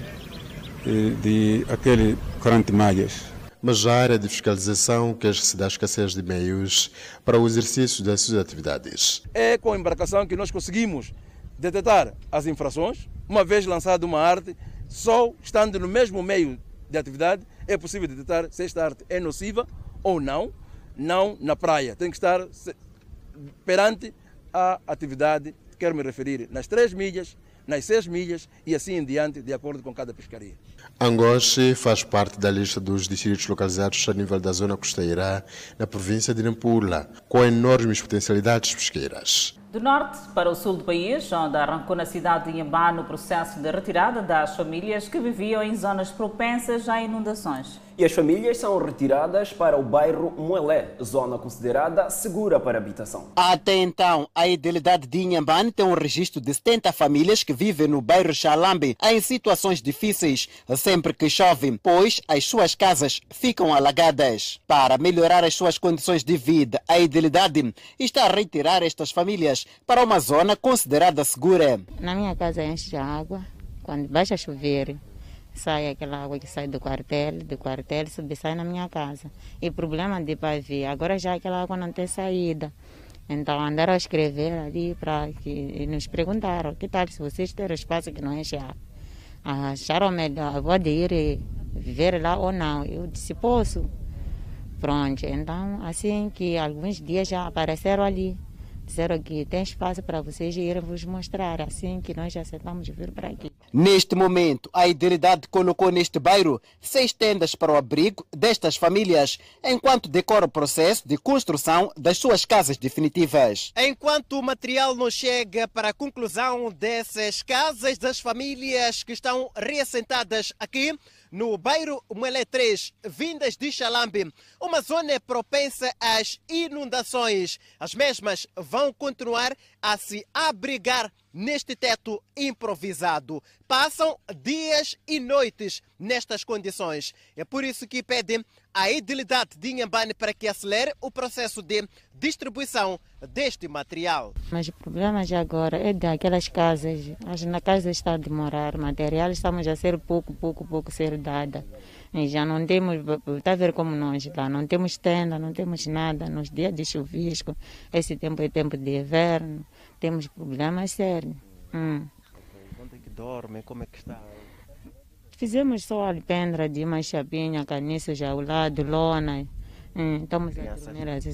de aquele 40 malhas. Mas a área de fiscalização queixa-se da escassez de meios para o exercício das suas atividades. É com a embarcação que nós conseguimos detectar as infrações. Uma vez lançada uma arte, só estando no mesmo meio de atividade é possível detectar se esta arte é nociva ou não, não na praia. Tem que estar perante a atividade, quero me referir, nas 3 milhas, nas 6 milhas e assim em diante, de acordo com cada pescaria. Angoche faz parte da lista dos distritos localizados a nível da zona costeira, na província de Nampula, com enormes potencialidades pesqueiras. Do norte para o sul do país, onde arrancou na cidade de Inhambane o processo de retirada das famílias que viviam em zonas propensas a inundações. E as famílias são retiradas para o bairro Muelé, zona considerada segura para habitação. Até então, a idealidade de Inhambane tem um registro de 70 famílias que vivem no bairro Xalambi em situações difíceis, sempre que chove, pois as suas casas ficam alagadas. Para melhorar as suas condições de vida, a idealidade está a retirar estas famílias para uma zona considerada segura. Na minha casa enche de água, quando baixa chover, sai aquela água que sai do quartel sai na minha casa. E problema de pavê, agora já aquela água não tem saída. Então andaram a escrever ali e nos perguntaram, que tal se vocês terem espaço que não enche água? Acharam melhor, vou de ir viver lá ou não? Eu disse, posso. Pronto, então assim que alguns dias já apareceram ali. Disseram que tem espaço para vocês irem vos mostrar, assim que nós já aceitamos vir para aqui. Neste momento, a Idealidade colocou neste bairro 6 tendas para o abrigo destas famílias, enquanto decora o processo de construção das suas casas definitivas. Enquanto o material não chega para a conclusão dessas casas das famílias que estão reassentadas aqui no bairro Muelé 3, vindas de Xalambi, uma zona propensa às inundações. As mesmas vão continuar a se abrigar neste teto improvisado. Passam dias e noites nestas condições. É por isso que pedem à Idealidade de Inhambane para que acelere o processo de distribuição deste material. Mas o problema de agora é daquelas casas. Na casa está a demorar, material estamos a ser pouco ser dada. E já não temos, está a ver como nós lá, não temos tenda, não temos nada, nos dias de chuvisco, esse tempo é tempo de inverno, temos problemas sérios. Onde é que dorme, como é que está? Fizemos só alpendra de uma chapinha, caniço já ao lado, lona, estamos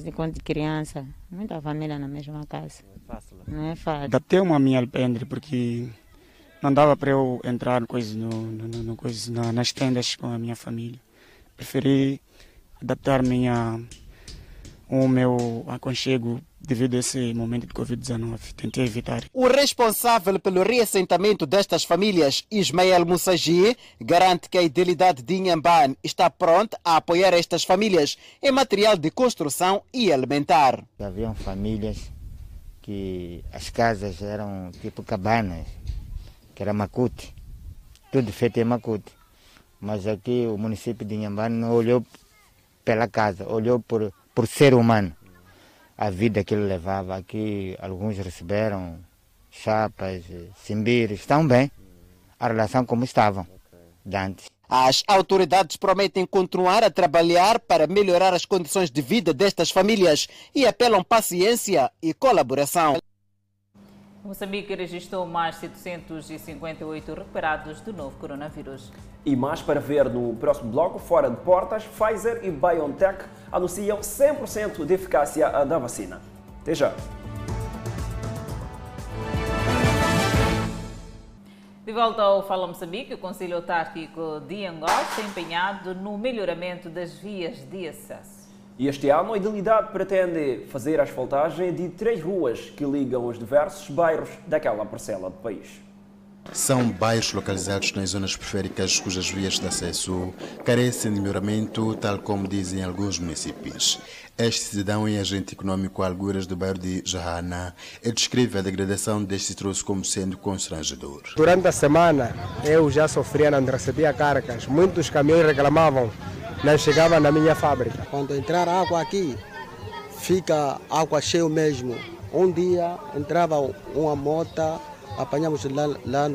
enquanto criança, muita família na mesma casa. Não é fácil. Datei uma minha alpendre porque não dava para eu entrar nas tendas com a minha família. Preferi adaptar o meu aconchego devido a esse momento de Covid-19. Tentei evitar. O responsável pelo reassentamento destas famílias, Ismael Mussagi, garante que a Idealidade de Inhambane está pronta a apoiar estas famílias em material de construção e alimentar. Havia famílias que as casas eram tipo cabanas, que era macute, tudo feito em macute. Mas aqui o município de Inhambane não olhou pela casa, olhou por ser humano. A vida que ele levava aqui, alguns receberam chapas, cimbeiros, estão bem, a relação como estavam antes. As autoridades prometem continuar a trabalhar para melhorar as condições de vida destas famílias e apelam paciência e colaboração. Moçambique registrou mais 758 recuperados do novo coronavírus. E mais para ver no próximo bloco, fora de portas, Pfizer e BioNTech anunciam 100% de eficácia da vacina. Até já! De volta ao Fala Moçambique, o Conselho Autárquico de Angoche está empenhado no melhoramento das vias de acesso. E este ano, a Idealidade pretende fazer a asfaltagem de 3 ruas que ligam os diversos bairros daquela parcela do país. São bairros localizados nas zonas periféricas cujas vias de acesso carecem de melhoramento, tal como dizem alguns municípios. Este cidadão e agente econômico Algures do bairro de Jahana descreve a degradação deste troço como sendo constrangedor. Durante a semana, eu já sofria, não recebia cargas. Muitos caminhões reclamavam. Não chegava na minha fábrica. Quando entrar água aqui, fica água cheia mesmo. Um dia entrava uma moto, apanhamos lá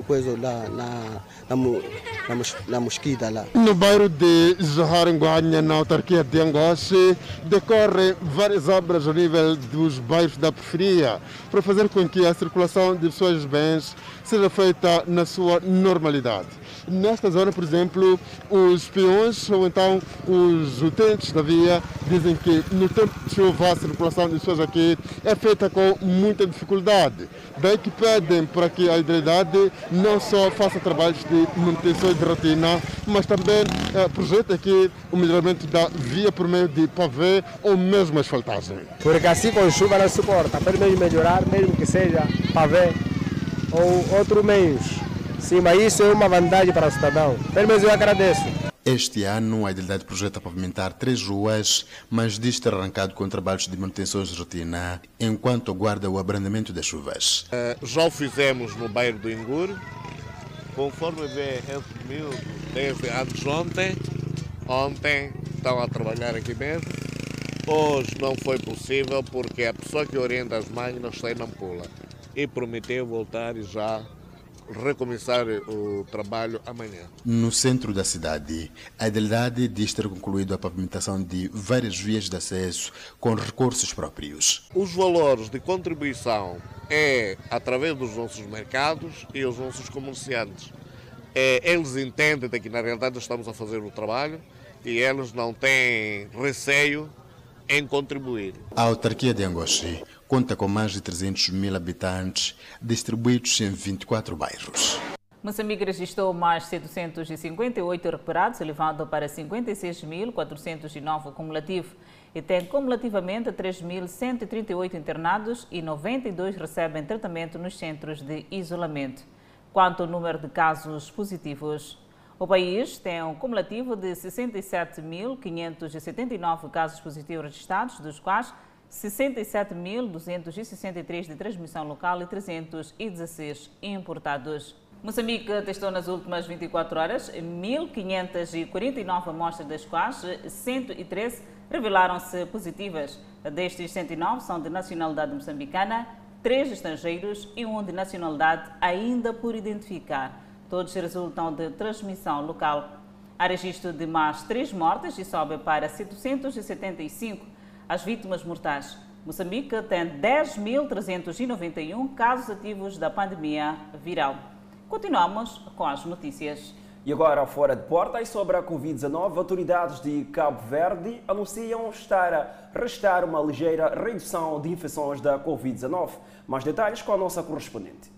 na mosquita lá. No bairro de Zaharanguanha, na autarquia de Angoche, decorrem várias obras a nível dos bairros da periferia para fazer com que a circulação de pessoas e bens seja feita na sua normalidade. Nesta zona, por exemplo, os peões ou então os utentes da via dizem que no tempo de chuva a circulação de pessoas aqui é feita com muita dificuldade. Daí que pedem para que a Idealidade não só faça trabalhos de manutenção e de rotina, mas também projeta aqui o melhoramento da via por meio de pavê ou mesmo asfaltagem. Porque assim com chuva não suporta, pelo menos melhorar, mesmo que seja pavê ou outros meios. Sim, mas isso é uma vantagem para o cidadão. Pelo menos eu agradeço. Este ano, a Idealidade projeta pavimentar 3 ruas, mas diz ter arrancado com trabalhos de manutenções de rotina, enquanto aguarda o abrandamento das chuvas. Já o fizemos no bairro do Ingur, conforme vê esse miúdo, desde antes de ontem. Ontem estão a trabalhar aqui mesmo. Hoje não foi possível porque a pessoa que orienta as máquinas está em Nampula e prometeu voltar e já recomeçar o trabalho amanhã. No centro da cidade, a Idealidade diz ter concluído a pavimentação de várias vias de acesso com recursos próprios. Os valores de contribuição é através dos nossos mercados e os nossos comerciantes. Eles entendem que na realidade estamos a fazer o trabalho e eles não têm receio em contribuir. A autarquia de Angoche conta com mais de 300 mil habitantes, distribuídos em 24 bairros. Moçambique registrou mais 758 recuperados, elevado para 56.409 cumulativo, e tem cumulativamente 3.138 internados e 92 recebem tratamento nos centros de isolamento. Quanto ao número de casos positivos, o país tem um cumulativo de 67.579 casos positivos registrados, dos quais 67.263 de transmissão local e 316 importados. Moçambique testou nas últimas 24 horas 1.549 amostras, das quais 113 revelaram-se positivas. Destes, 109 são de nacionalidade moçambicana, 3 estrangeiros e 1 de nacionalidade ainda por identificar. Todos resultam de transmissão local. Há registro de mais 3 mortes e sobe para 775 as vítimas mortais. Moçambique tem 10.391 casos ativos da pandemia viral. Continuamos com as notícias. E agora, fora de portas, sobre a Covid-19, autoridades de Cabo Verde anunciam estar a registrar uma ligeira redução de infecções da Covid-19. Mais detalhes com a nossa correspondente.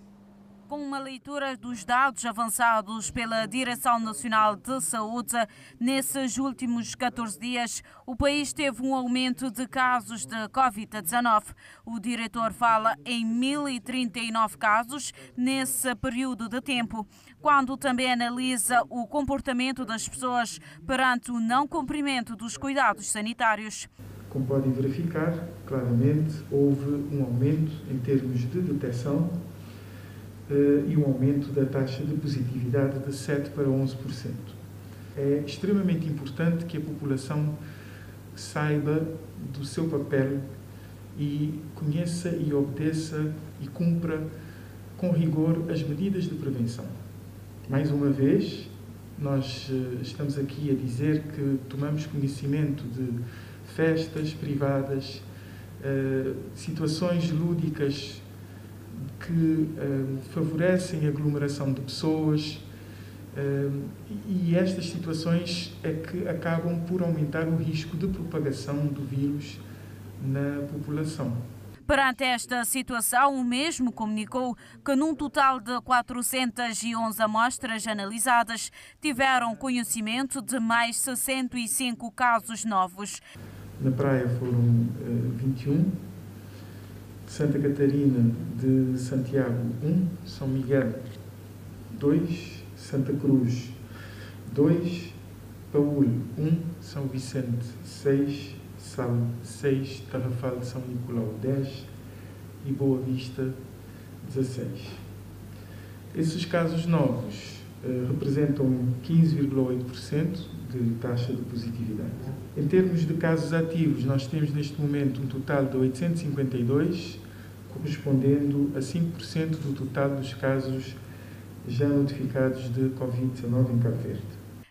Com uma leitura dos dados avançados pela Direção Nacional de Saúde, nesses últimos 14 dias, o país teve um aumento de casos de Covid-19. O diretor fala em 1.039 casos nesse período de tempo, quando também analisa o comportamento das pessoas perante o não cumprimento dos cuidados sanitários. Como podem verificar, claramente houve um aumento em termos de detecção e um aumento da taxa de positividade de 7 para 11%. É extremamente importante que a população saiba do seu papel e conheça e obedeça e cumpra com rigor as medidas de prevenção. Mais uma vez, nós estamos aqui a dizer que tomamos conhecimento de festas privadas, situações lúdicas que favorecem a aglomeração de pessoas e estas situações é que acabam por aumentar o risco de propagação do vírus na população. Perante esta situação, o mesmo comunicou que num total de 411 amostras analisadas tiveram conhecimento de mais 65 casos novos. Na praia foram 21. Santa Catarina de Santiago, 1, São Miguel, 2, Santa Cruz, 2, Paúl, 1, São Vicente, 6, Sal, 6, Tarrafal de São Nicolau, 10 e Boa Vista, 16. Esses casos novos representam 15,8% de taxa de positividade. Em termos de casos ativos, nós temos neste momento um total de 852, correspondendo a 5% do total dos casos já notificados de Covid-19 em Cabo Verde.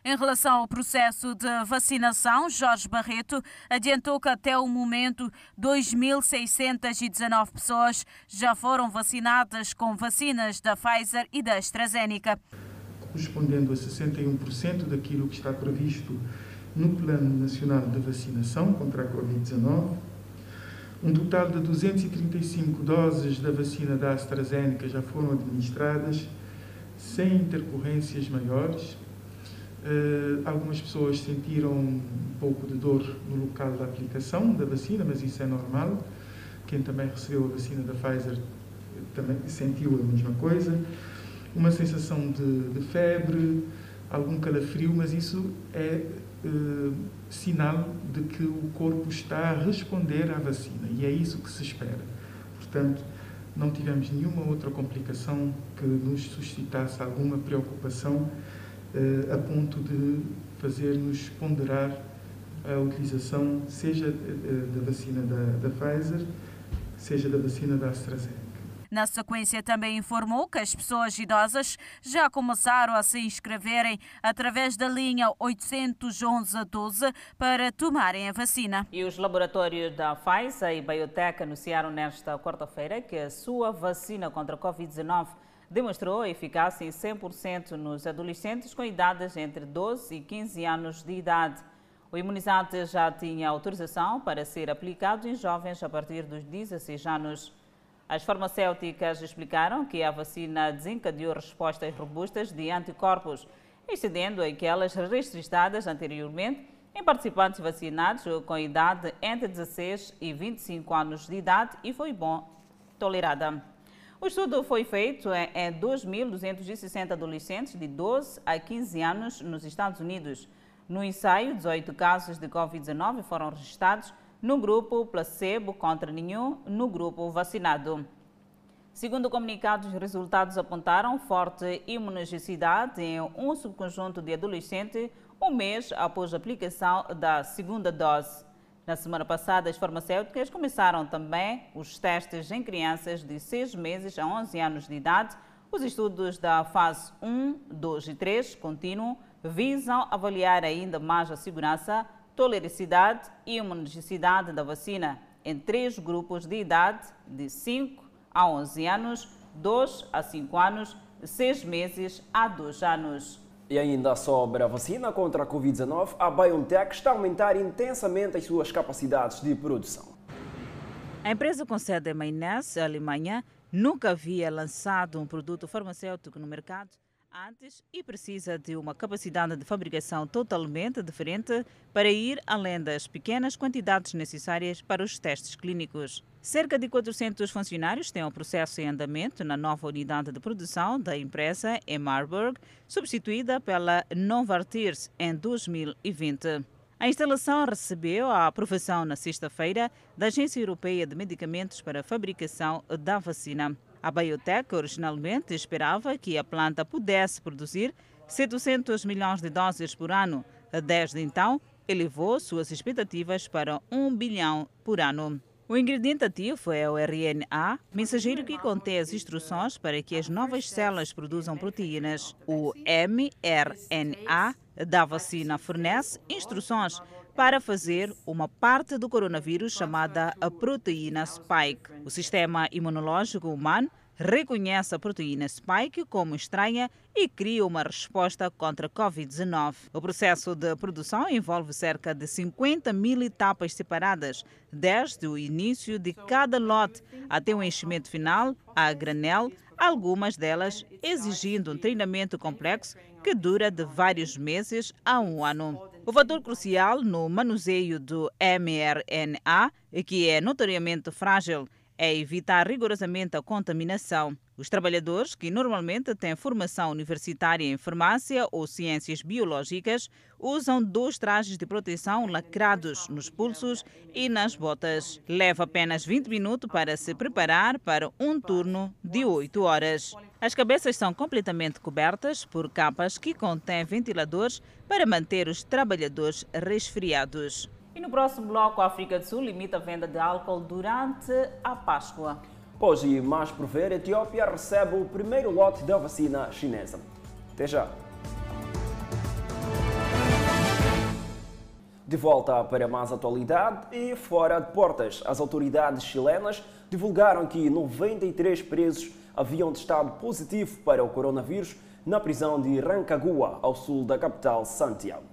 Em relação ao processo de vacinação, Jorge Barreto adiantou que até o momento 2.619 pessoas já foram vacinadas com vacinas da Pfizer e da AstraZeneca, correspondendo a 61% daquilo que está previsto no Plano Nacional de Vacinação contra a Covid-19. Um total de 235 doses da vacina da AstraZeneca já foram administradas, sem intercorrências maiores. Algumas pessoas sentiram um pouco de dor no local da aplicação da vacina, mas isso é normal. Quem também recebeu a vacina da Pfizer também sentiu a mesma coisa. Uma sensação de febre, algum calafrio, mas isso é sinal de que o corpo está a responder à vacina e é isso que se espera. Portanto, não tivemos nenhuma outra complicação que nos suscitasse alguma preocupação a ponto de fazer-nos ponderar a utilização, seja da vacina da Pfizer, seja da vacina da AstraZeneca. Na sequência, também informou que as pessoas idosas já começaram a se inscreverem através da linha 811-12 para tomarem a vacina. E os laboratórios da Pfizer e BioNTech anunciaram nesta quarta-feira que a sua vacina contra a Covid-19 demonstrou eficácia em 100% nos adolescentes com idades entre 12 e 15 anos de idade. O imunizante já tinha autorização para ser aplicado em jovens a partir dos 16 anos. As farmacêuticas explicaram que a vacina desencadeou respostas robustas de anticorpos, excedendo aquelas registradas anteriormente em participantes vacinados com idade entre 16 e 25 anos de idade e foi bem tolerada. O estudo foi feito em 2.260 adolescentes de 12 a 15 anos nos Estados Unidos. No ensaio, 18 casos de Covid-19 foram registrados no grupo placebo contra nenhum no grupo vacinado. Segundo o comunicado, os resultados apontaram forte imunogenicidade em um subconjunto de adolescentes um mês após a aplicação da segunda dose. Na semana passada, as farmacêuticas começaram também os testes em crianças de 6 meses a 11 anos de idade. Os estudos da fase 1, 2 e 3 contínuo visam avaliar ainda mais a segurança, tolerabilidade e imunogenicidade da vacina em 3 grupos de idade de 5 a 11 anos, 2 a 5 anos, 6 meses a 2 anos. E ainda sobre a vacina contra a Covid-19, a BioNTech está a aumentar intensamente as suas capacidades de produção. A empresa com sede em Mainz, Alemanha, nunca havia lançado um produto farmacêutico no mercado antes e precisa de uma capacidade de fabricação totalmente diferente para ir além das pequenas quantidades necessárias para os testes clínicos. Cerca de 400 funcionários têm o processo em andamento na nova unidade de produção da empresa em Marburg, substituída pela Novartis em 2020. A instalação recebeu a aprovação na sexta-feira da Agência Europeia de Medicamentos para a fabricação da vacina. A BioNTech originalmente esperava que a planta pudesse produzir 700 milhões de doses por ano. Desde então, elevou suas expectativas para 1 bilhão por ano. O ingrediente ativo é o RNA, mensageiro que contém as instruções para que as novas células produzam proteínas. O mRNA da vacina fornece instruções para fazer uma parte do coronavírus chamada a proteína spike. O sistema imunológico humano reconhece a proteína spike como estranha e cria uma resposta contra a Covid-19. O processo de produção envolve cerca de 50 mil etapas separadas, desde o início de cada lote até o enchimento final, a granel, algumas delas exigindo um treinamento complexo que dura de vários meses a um ano. O fator crucial no manuseio do mRNA, que é notoriamente frágil, é evitar rigorosamente a contaminação. Os trabalhadores, que normalmente têm formação universitária em farmácia ou ciências biológicas, usam 2 trajes de proteção lacrados nos pulsos e nas botas. Leva apenas 20 minutos para se preparar para um turno de 8 horas. As cabeças são completamente cobertas por capas que contêm ventiladores para manter os trabalhadores resfriados. E no próximo bloco, a África do Sul limita a venda de álcool durante a Páscoa. Pois e mais por ver, a Etiópia recebe o primeiro lote da vacina chinesa. Até já! De volta para mais atualidade e fora de portas, as autoridades chilenas divulgaram que 93 presos haviam testado positivo para o coronavírus na prisão de Rancagua, ao sul da capital Santiago.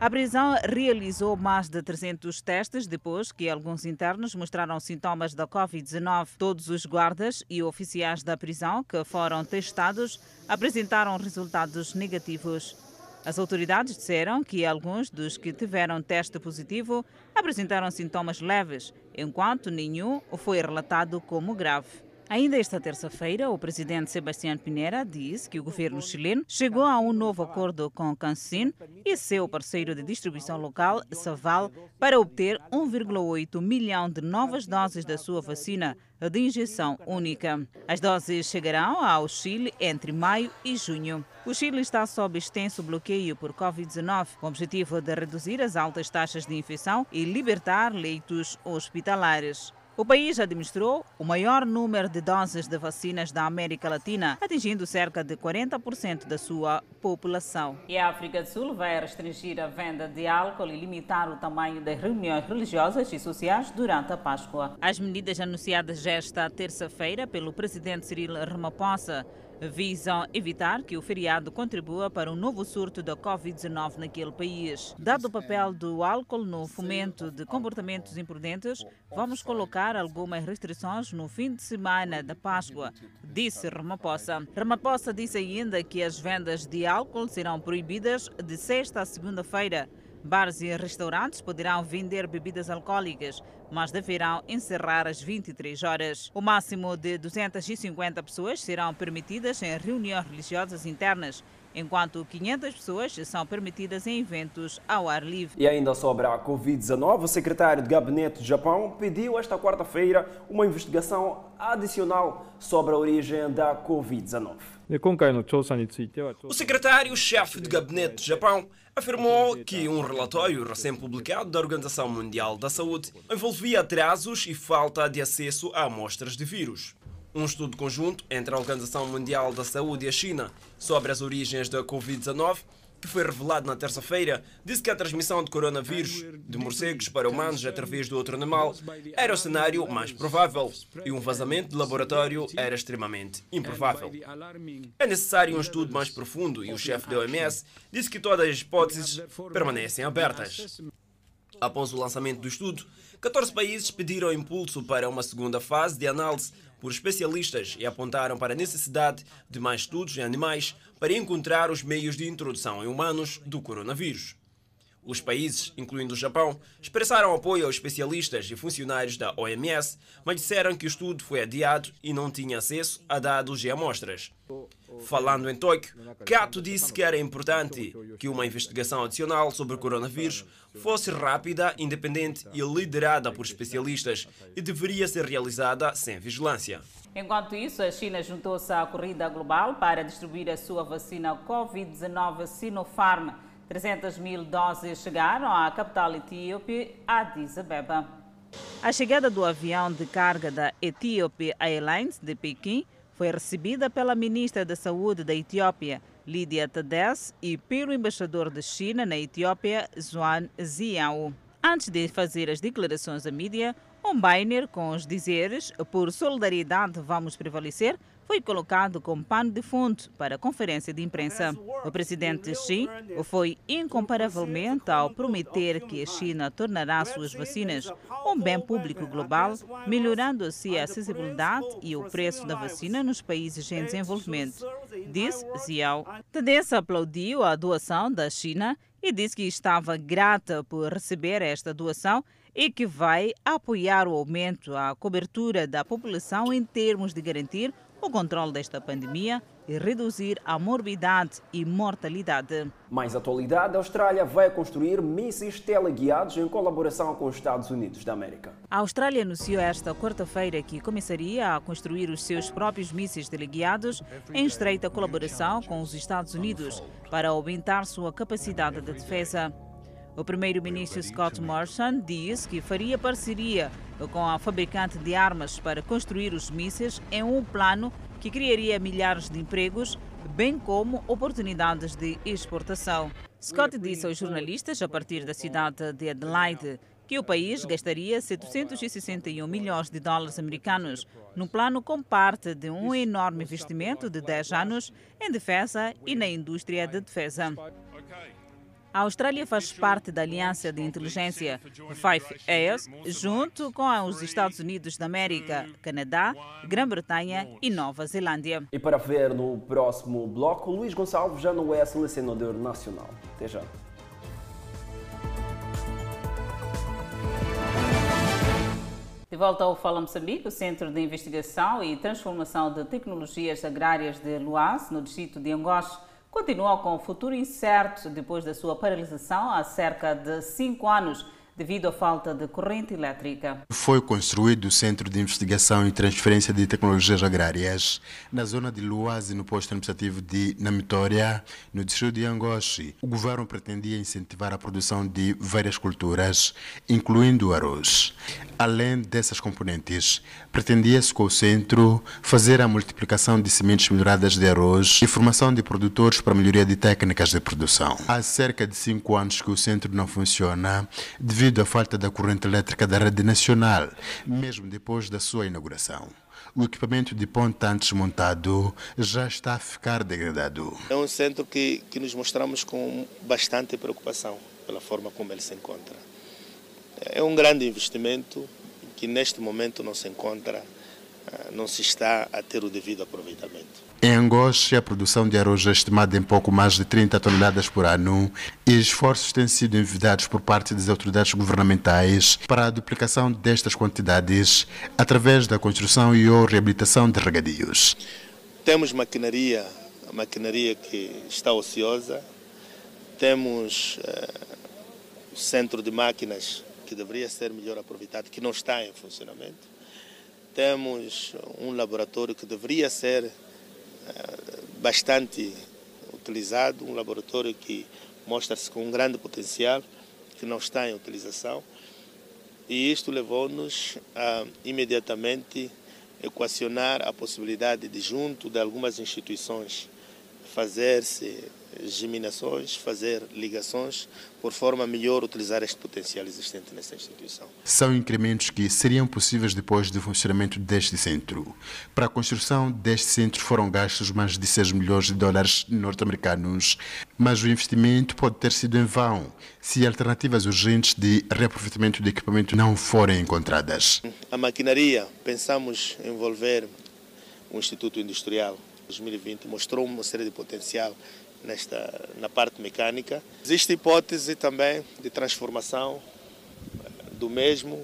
A prisão realizou mais de 300 testes depois que alguns internos mostraram sintomas da Covid-19. Todos os guardas e oficiais da prisão que foram testados apresentaram resultados negativos. As autoridades disseram que alguns dos que tiveram teste positivo apresentaram sintomas leves, enquanto nenhum foi relatado como grave. Ainda esta terça-feira, o presidente Sebastián Piñera disse que o governo chileno chegou a um novo acordo com CanSino e seu parceiro de distribuição local, Saval, para obter 1,8 milhão de novas doses da sua vacina de injeção única. As doses chegarão ao Chile entre maio e junho. O Chile está sob extenso bloqueio por Covid-19, com o objetivo de reduzir as altas taxas de infecção e libertar leitos hospitalares. O país administrou o maior número de doses de vacinas da América Latina, atingindo cerca de 40% da sua população. E a África do Sul vai restringir a venda de álcool e limitar o tamanho das reuniões religiosas e sociais durante a Páscoa. As medidas anunciadas esta terça-feira pelo presidente Cyril Ramaphosa visam evitar que o feriado contribua para um novo surto da Covid-19 naquele país. Dado o papel do álcool no fomento de comportamentos imprudentes, vamos colocar algumas restrições no fim de semana da Páscoa, disse Ramaphosa. Ramaphosa disse ainda que as vendas de álcool serão proibidas de sexta a segunda-feira. Bares e restaurantes poderão vender bebidas alcoólicas, mas deverão encerrar às 23 horas. O máximo de 250 pessoas serão permitidas em reuniões religiosas internas, enquanto 500 pessoas são permitidas em eventos ao ar livre. E ainda sobre a Covid-19, o secretário de Gabinete do Japão pediu esta quarta-feira uma investigação adicional sobre a origem da Covid-19. O secretário-chefe de Gabinete do Japão afirmou que um relatório recém-publicado da Organização Mundial da Saúde envolvia atrasos e falta de acesso a amostras de vírus. Um estudo conjunto entre a Organização Mundial da Saúde e a China sobre as origens da Covid-19, que foi revelado na terça-feira, disse que a transmissão de coronavírus de morcegos para humanos através do outro animal era o cenário mais provável e um vazamento de laboratório era extremamente improvável. É necessário um estudo mais profundo e o chefe da OMS disse que todas as hipóteses permanecem abertas. Após o lançamento do estudo, 14 países pediram impulso para uma segunda fase de análise por especialistas e apontaram para a necessidade de mais estudos em animais para encontrar os meios de introdução em humanos do coronavírus. Os países, incluindo o Japão, expressaram apoio aos especialistas e funcionários da OMS, mas disseram que o estudo foi adiado e não tinha acesso a dados e amostras. Falando em Tóquio, Kato disse que era importante que uma investigação adicional sobre o coronavírus fosse rápida, independente e liderada por especialistas e deveria ser realizada sem vigilância. Enquanto isso, a China juntou-se à corrida global para distribuir a sua vacina Covid-19 Sinopharm. 300.000 doses chegaram à capital etíope, Addis Abeba. A chegada do avião de carga da Ethiopia Airlines de Pequim foi recebida pela ministra da Saúde da Etiópia, Lídia Tadesse, e pelo embaixador da China na Etiópia, Zhuang Ziao. Antes de fazer as declarações à mídia, um banner com os dizeres "Por solidariedade vamos prevalecer" foi colocado como pano de fundo para a conferência de imprensa. O presidente Xi foi incomparavelmente ao prometer que a China tornará suas vacinas um bem público global, melhorando assim a acessibilidade e o preço da vacina nos países em desenvolvimento, disse Xiao. Tadesse aplaudiu a doação da China e disse que estava grata por receber esta doação e que vai apoiar o aumento à cobertura da população em termos de garantir o controle desta pandemia e reduzir a morbidade e mortalidade. Mais atualidade, a Austrália vai construir mísseis teleguiados em colaboração com os Estados Unidos da América. A Austrália anunciou esta quarta-feira que começaria a construir os seus próprios mísseis teleguiados em estreita colaboração com os Estados Unidos para aumentar sua capacidade de defesa. O primeiro-ministro Scott Morrison disse que faria parceria com a fabricante de armas para construir os mísseis em um plano que criaria milhares de empregos, bem como oportunidades de exportação. Scott disse aos jornalistas, a partir da cidade de Adelaide, que o país gastaria 761 milhões de dólares americanos num plano como parte de um enorme investimento de 10 anos em defesa e na indústria de defesa. A Austrália faz parte da Aliança de Inteligência Five Eyes, junto com os Estados Unidos da América, Canadá, Grã-Bretanha e Nova Zelândia. E para ver no próximo bloco, Luís Gonçalves já não é selecionador nacional. Até já. De volta ao Fala Moçambique, o Centro de Investigação e Transformação de Tecnologias Agrárias de Luase, no distrito de Angoche, continua com o futuro incerto depois da sua paralisação há cerca de 5 anos devido à falta de corrente elétrica. Foi construído o Centro de Investigação e Transferência de Tecnologias Agrárias na zona de Luase, no posto administrativo de Namitória, no distrito de Angoche. O governo pretendia incentivar a produção de várias culturas, incluindo o arroz. Além dessas componentes, pretendia-se com o centro fazer a multiplicação de sementes melhoradas de arroz e formação de produtores para melhoria de técnicas de produção. Há cerca de 5 anos que o centro não funciona devido à falta da corrente elétrica da rede nacional, mesmo depois da sua inauguração. o equipamento de ponta antes montado já está a ficar degradado. É um centro que nos mostramos com bastante preocupação pela forma como ele se encontra. É um grande investimento que neste momento não se encontra, não se está a ter o devido aproveitamento. Em Angoche, a produção de arroz é estimada em pouco mais de 30 toneladas por ano e esforços têm sido enviados por parte das autoridades governamentais para a duplicação destas quantidades através da construção e ou reabilitação de regadios. Temos maquinaria que está ociosa, temos centro de máquinas que deveria ser melhor aproveitado, que não está em funcionamento, temos um laboratório que deveria ser bastante utilizado, um laboratório que mostra-se com um grande potencial, que não está em utilização, e isto levou-nos a imediatamente equacionar a possibilidade de, junto de algumas instituições, fazer-se geminações, fazer ligações, por forma a melhor utilizar este potencial existente nesta instituição. São incrementos que seriam possíveis depois do funcionamento deste centro. Para a construção deste centro foram gastos mais de 6 milhões de dólares norte-americanos, mas o investimento pode ter sido em vão se alternativas urgentes de reaproveitamento de equipamento não forem encontradas. A maquinaria, pensamos envolver o Instituto Industrial. 2020 mostrou uma série de potencial na parte mecânica. Existe hipótese também de transformação do mesmo,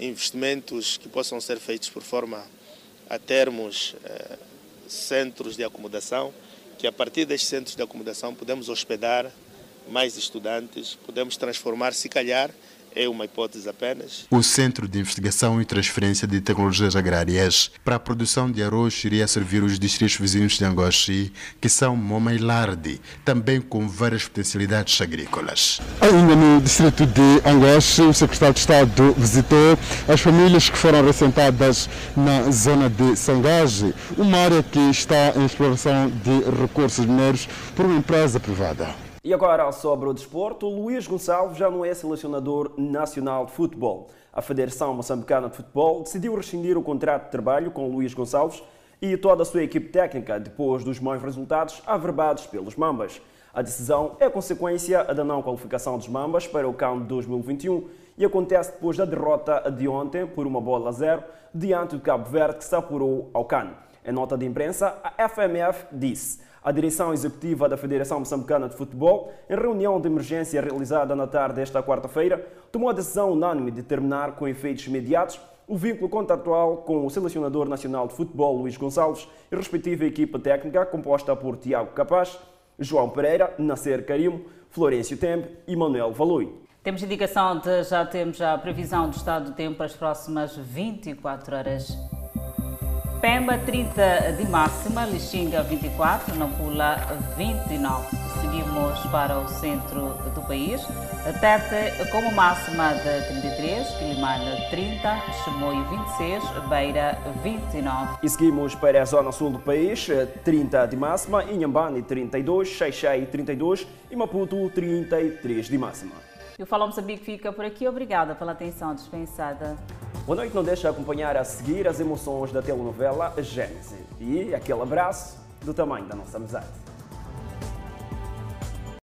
investimentos que possam ser feitos por forma a termos centros de acomodação, que a partir destes centros de acomodação podemos hospedar mais estudantes, podemos transformar, se calhar, é uma hipótese apenas. O Centro de Investigação e Transferência de Tecnologias Agrárias para a produção de arroz iria servir os distritos vizinhos de Angoche, que são Moma e Larde, também com várias potencialidades agrícolas. Ainda no distrito de Angoche, o secretário de Estado visitou as famílias que foram assentadas na zona de Sangaje, uma área que está em exploração de recursos mineiros por uma empresa privada. E agora sobre o desporto, Luís Gonçalves já não é selecionador nacional de futebol. A Federação Moçambicana de Futebol decidiu rescindir o contrato de trabalho com Luís Gonçalves e toda a sua equipe técnica depois dos maus resultados averbados pelos Mambas. A decisão é consequência da não qualificação dos Mambas para o CAN de 2021 e acontece depois da derrota de ontem por 1-0 diante do Cabo Verde, que se apurou ao CAN. Em nota de imprensa, a FMF disse: a direção executiva da Federação Moçambicana de Futebol, em reunião de emergência realizada na tarde desta quarta-feira, tomou a decisão unânime de terminar com efeitos imediatos o vínculo contratual com o selecionador nacional de futebol Luís Gonçalves e respectiva equipa técnica composta por Tiago Capaz, João Pereira, Nasser Carimo, Florencio Tembe e Manuel Valui. Temos indicação de já temos a previsão do estado do tempo para as próximas 24 horas. Pemba 30 de máxima, Lixinga 24, Nampula 29. Seguimos para o centro do país. Tete como máxima de 33, Quilimane 30, Chimoio 26, Beira 29. E seguimos para a zona sul do país, 30 de máxima, Inhambane 32, Xaixai 32 e Maputo 33 de máxima. E o Fala Moçambique fica por aqui. Obrigada pela atenção dispensada. Boa noite, não deixe de acompanhar a seguir as emoções da telenovela Gênese. E aquele abraço do tamanho da nossa amizade.